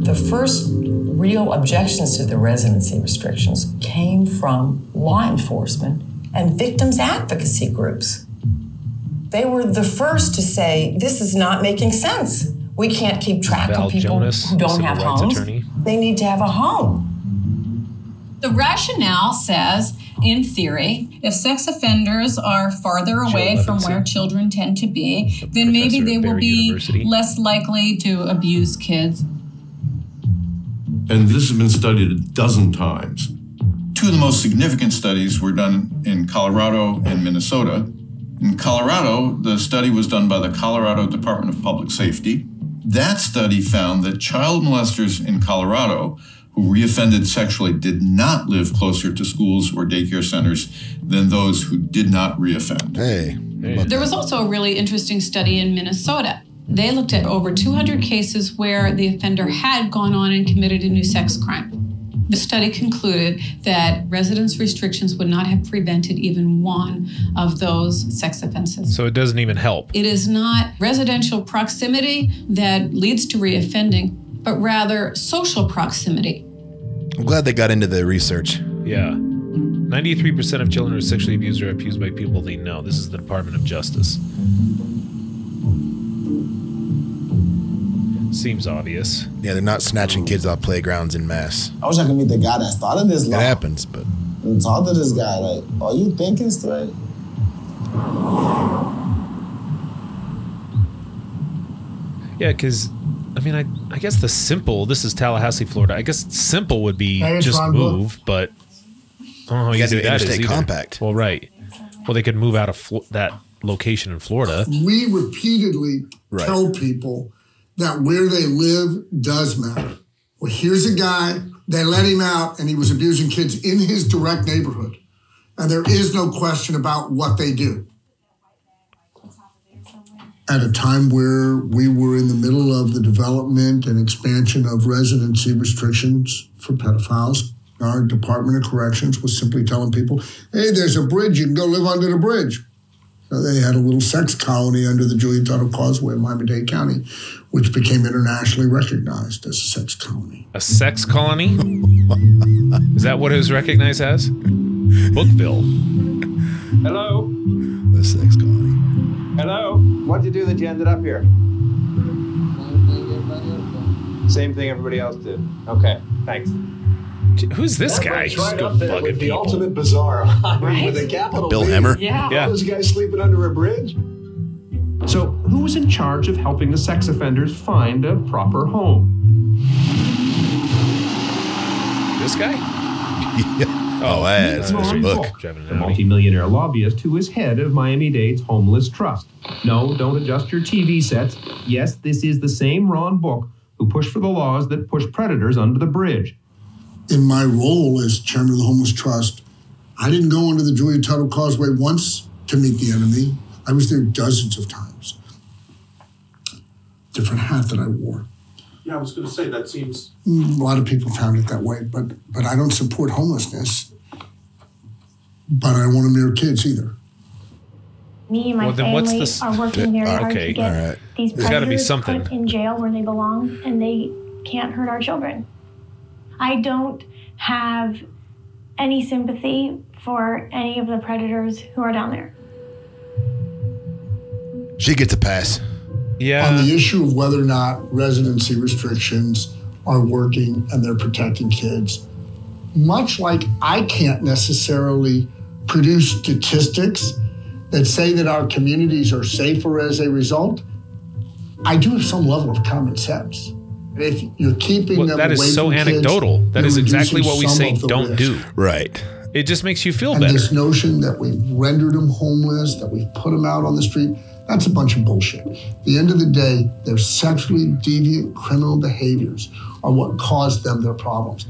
The first real objections to the residency restrictions came from law enforcement and victims advocacy groups. They were the first to say, this is not making sense. We can't keep track of people who don't have homes. They need to have a home. The rationale says, in theory, if sex offenders are farther away from where children tend to be, then maybe they will be less likely to abuse kids. And this has been studied a dozen times. Two of the most significant studies were done in Colorado and Minnesota, In Colorado, the study was done by the Colorado Department of Public Safety. That study found that child molesters in Colorado who reoffended sexually did not live closer to schools or daycare centers than those who did not reoffend. Hey. There was also a really interesting study in Minnesota. They looked at over 200 cases where the offender had gone on and committed a new sex crime. The study concluded that residence restrictions would not have prevented even one of those sex offenses. So it doesn't even help. It is not residential proximity that leads to reoffending, but rather social proximity. I'm glad they got into the research. Yeah. 93% of children who are sexually abused are abused by people they know. This is the Department of Justice. Seems obvious. Yeah, they're not snatching kids off playgrounds in mass. I wish I could meet the guy that started this law. It happens, but... And talk to this guy, like, are you thinking straight? Yeah, because, I mean, I guess the simple... This is Tallahassee, Florida. I guess simple would be just move, but... I don't know how you do that is compact. Well, right. Well, they could move out of that location in Florida. We repeatedly tell people... that where they live does matter. Well, here's a guy, they let him out and he was abusing kids in his direct neighborhood. And there is no question about what they do. At a time where we were in the middle of the development and expansion of residency restrictions for pedophiles, our Department of Corrections was simply telling people, hey, there's a bridge, you can go live under the bridge. They had a little sex colony under the Julian Tuttle Causeway in Miami-Dade County, which became internationally recognized as a sex colony. A sex colony? Is that what it was recognized as? Bookville. Hello? The sex colony. Hello? What'd you do that you ended up here? Same thing everybody else did. Okay, thanks. Who's this guy? Just go bugging with the ultimate bizarre. Right? With a capital Bill Hemmer? Yeah. Those guys sleeping under a bridge. So, who was in charge of helping the sex offenders find a proper home? This guy? Yeah. Oh, that's Ron Book. The multimillionaire lobbyist who is head of Miami-Dade's Homeless Trust. No, don't adjust your TV sets. Yes, this is the same Ron Book who pushed for the laws that push predators under the bridge. In my role as chairman of the Homeless Trust, I didn't go onto the Julian Tuttle Causeway once to meet the enemy. I was there dozens of times. Different hat that I wore. Yeah, I was going to say, that seems... A lot of people found it that way, but I don't support homelessness. But I don't want to mirror kids either. Me and my family are working very hard to get these predators put in jail where they belong, and they can't hurt our children. I don't have any sympathy for any of the predators who are down there. She gets a pass. Yeah. On the issue of whether or not residency restrictions are working and they're protecting kids, much like I can't necessarily produce statistics that say that our communities are safer as a result, I do have some level of common sense. If you're keeping them that away is so from anecdotal. Kids, that is exactly what we say don't do. Right. It just makes you feel better. This notion that we've rendered them homeless, that we've put them out on the street, that's a bunch of bullshit. At the end of the day, their sexually deviant criminal behaviors are what caused them their problems.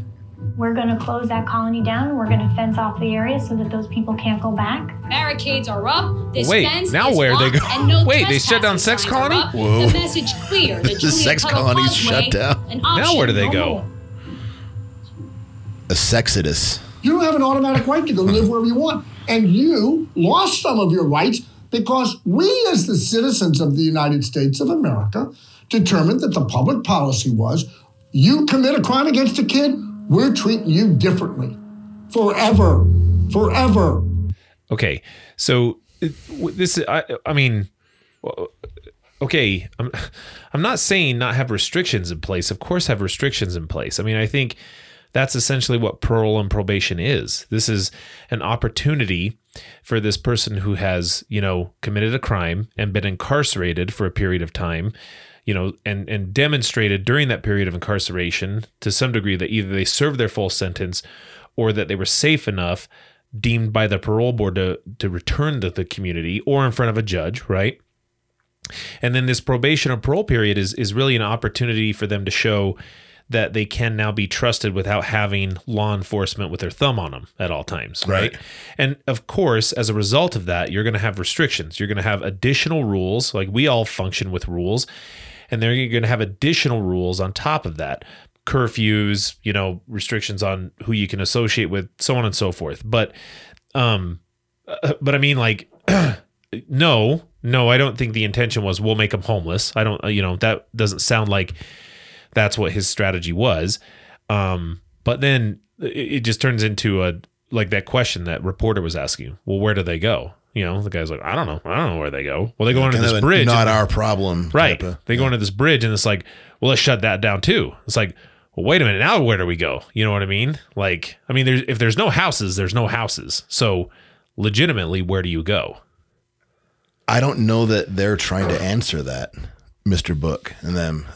We're going to close that colony down. We're going to fence off the area so that those people can't go back. Barricades are up. This fence now is where are they going? No Wait, they shut down sex colony? Whoa. The message clear. The sex colony's shut down. Now where do they go? A sexodus. You don't have an automatic right to go live wherever you want. And you lost some of your rights because we as the citizens of the United States of America determined that the public policy was you commit a crime against a kid, we're treating you differently. Forever. Okay. So this, I mean, okay. I'm not saying not have restrictions in place. Of course have restrictions in place. I mean, I think that's essentially what parole and probation is. This is an opportunity for this person who has, committed a crime and been incarcerated for a period of time, and demonstrated during that period of incarceration to some degree that either they served their full sentence or that they were safe enough deemed by the parole board to return to the community or in front of a judge, right? And then this probation or parole period is really an opportunity for them to show that they can now be trusted without having law enforcement with their thumb on them at all times, right? And of course, as a result of that, you're going to have restrictions. You're going to have additional rules, like we all function with rules, and they're going to have additional rules on top of that. Curfews, you know, restrictions on who you can associate with, so on and so forth. But I mean, like, no, I don't think the intention was we'll make them homeless. I don't, you know, that doesn't sound like that's what his strategy was. But then it just turns into like that question that reporter was asking. Well, where do they go? You know, the guy's like, I don't know where they go. Well, they go into this bridge. Not our problem. Right. They go into this bridge and it's like, well, let's shut that down too. It's like, well, wait a minute. Now where do we go? You know what I mean? Like, I mean, if there's no houses, there's no houses. So legitimately, where do you go? I don't know that they're trying to answer that, Mr. Book and them.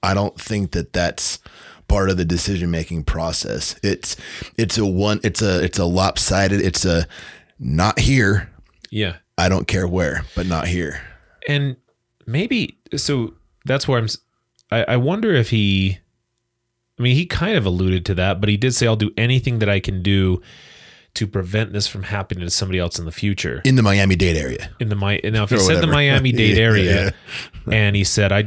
I don't think that that's part of the decision-making process. It's a lopsided, it's a not here. Yeah. I don't care where, but not here. And maybe, so that's where I wonder if he kind of alluded to that, but he did say, I'll do anything that I can do to prevent this from happening to somebody else in the future. In the Miami-Dade area. Now, if he said the Miami-Dade area, yeah. And he said, I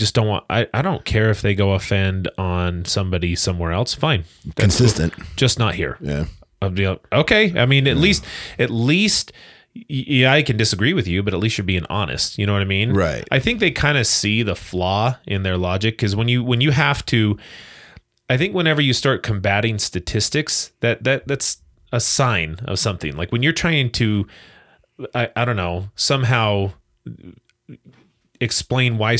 don't care if they go offend on somebody somewhere else, fine. That's consistent. Cool. Just not here. Yeah. I'll be like, okay. I mean, at least, yeah, I can disagree with you, but at least you're being honest. You know what I mean? Right. I think they kind of see the flaw in their logic, because when you have to, I think whenever you start combating statistics, that's a sign of something. Like when you're trying to, I don't know, somehow explain why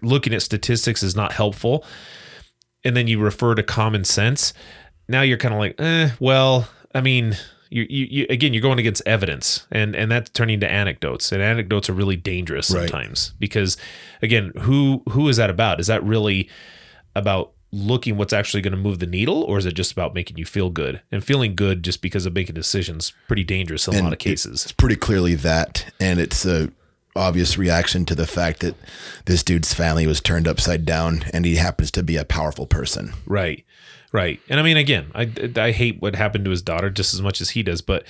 looking at statistics is not helpful, and then you refer to common sense. Now you're kind of like, well, I mean, you again, you're going against evidence, and that's turning to anecdotes, and anecdotes are really dangerous sometimes, right? Because again, who is that about? Is that really about looking what's actually going to move the needle, or is it just about making you feel good? And feeling good just because of making decisions, pretty dangerous in a lot of cases. It's pretty clearly that, and it's a obvious reaction to the fact that this dude's family was turned upside down, and he happens to be a powerful person. Right, right. And I mean, again, I hate what happened to his daughter just as much as he does, but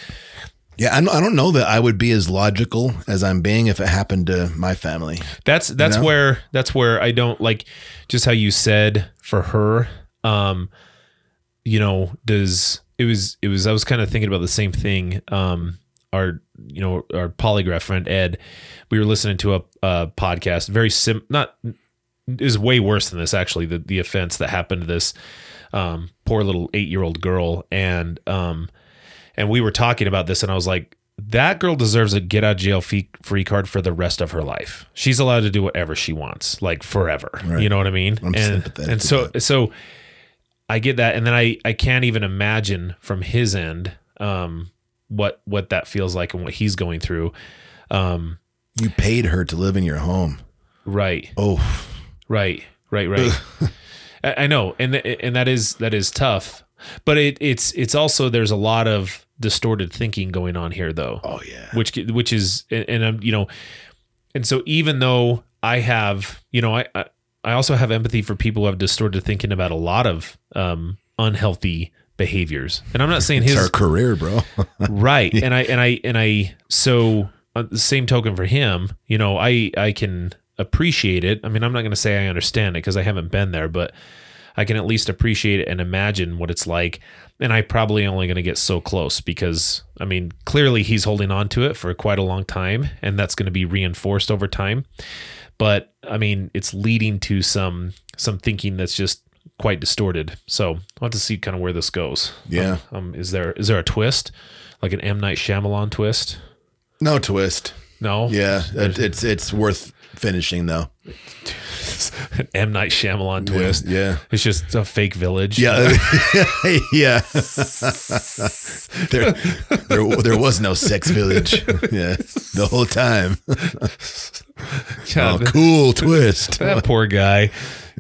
yeah, I don't know that I would be as logical as I'm being if it happened to my family. That's you know? That's where I don't like just how you said for her. You know, I was kind of thinking about the same thing. Our polygraph friend Ed, we were listening to a podcast. It was way worse than this actually. The offense that happened to this poor little 8-year-old girl, and we were talking about this, and I was like, that girl deserves a get out of jail free card for the rest of her life. She's allowed to do whatever she wants, like forever. Right. You know what I mean? I'm sympathetic. And so I get that. And then I can't even imagine from his end what that feels like and what he's going through. You paid her to live in your home. Right. Oh, right. I know. And that is tough, but it's also, there's a lot of distorted thinking going on here though. Oh yeah. Which is, and I'm, you know, and so even though I have, you know, I also have empathy for people who have distorted thinking about a lot of unhealthy behaviors. And I'm not saying it's our career, bro. Right. Yeah. And I, so on the same token for him, you know, I can appreciate it. I mean, I'm not going to say I understand it because I haven't been there, but I can at least appreciate it and imagine what it's like. And I probably only going to get so close because, I mean, clearly he's holding on to it for quite a long time, and that's going to be reinforced over time. But I mean, it's leading to some thinking that's just quite distorted. So I'll have to see kind of where this goes. Yeah. Is there a twist, like an M Night Shyamalan twist? No twist. No. Yeah. It's worth finishing though. An M. Night Shyamalan twist. Yeah. It's just a fake village. Yeah. Yeah. there was no sex village. Yeah. The whole time. God, cool twist. That poor guy.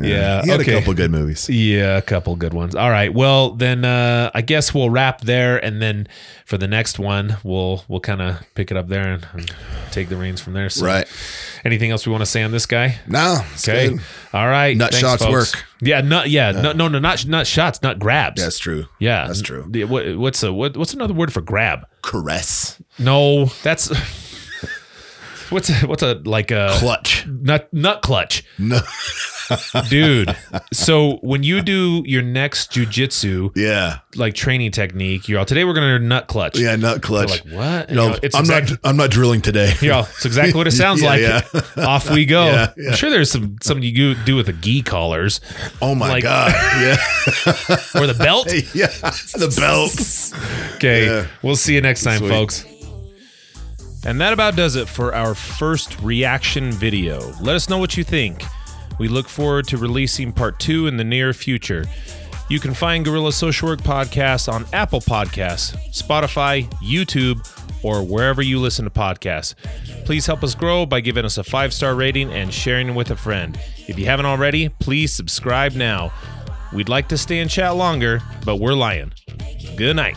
Yeah. He had a couple good movies. Yeah, a couple good ones. All right. Well, then I guess we'll wrap there, and then for the next one, we'll kind of pick it up there and take the reins from there. So right. Anything else we want to say on this guy? No. Okay. Good. All right. Nut Thanks, shots folks. Work. Yeah. Not. Yeah. No, not shots. Not grabs. That's true. Yeah. That's true. What's another word for grab? Caress. No. That's. What's a clutch? Nut clutch. No. Dude. So when you do your next jujitsu, like training technique, you're all, today we're gonna nut clutch. Yeah, nut clutch. You're like, what? No, I'm not drilling today. Yeah, it's exactly what it sounds like. Yeah. Off we go. Yeah, yeah. I'm sure there's something you do with the gi collars. Oh my god. Yeah. Or the belt. Yeah. The belt. Okay. Yeah. We'll see you next time, folks. And that about does it for our first reaction video. Let us know what you think. We look forward to releasing part 2 in the near future. You can find Guerrilla Social Work Podcast on Apple Podcasts, Spotify, YouTube, or wherever you listen to podcasts. Please help us grow by giving us a 5-star rating and sharing with a friend. If you haven't already, please subscribe now. We'd like to stay and chat longer, but we're lying. Good night.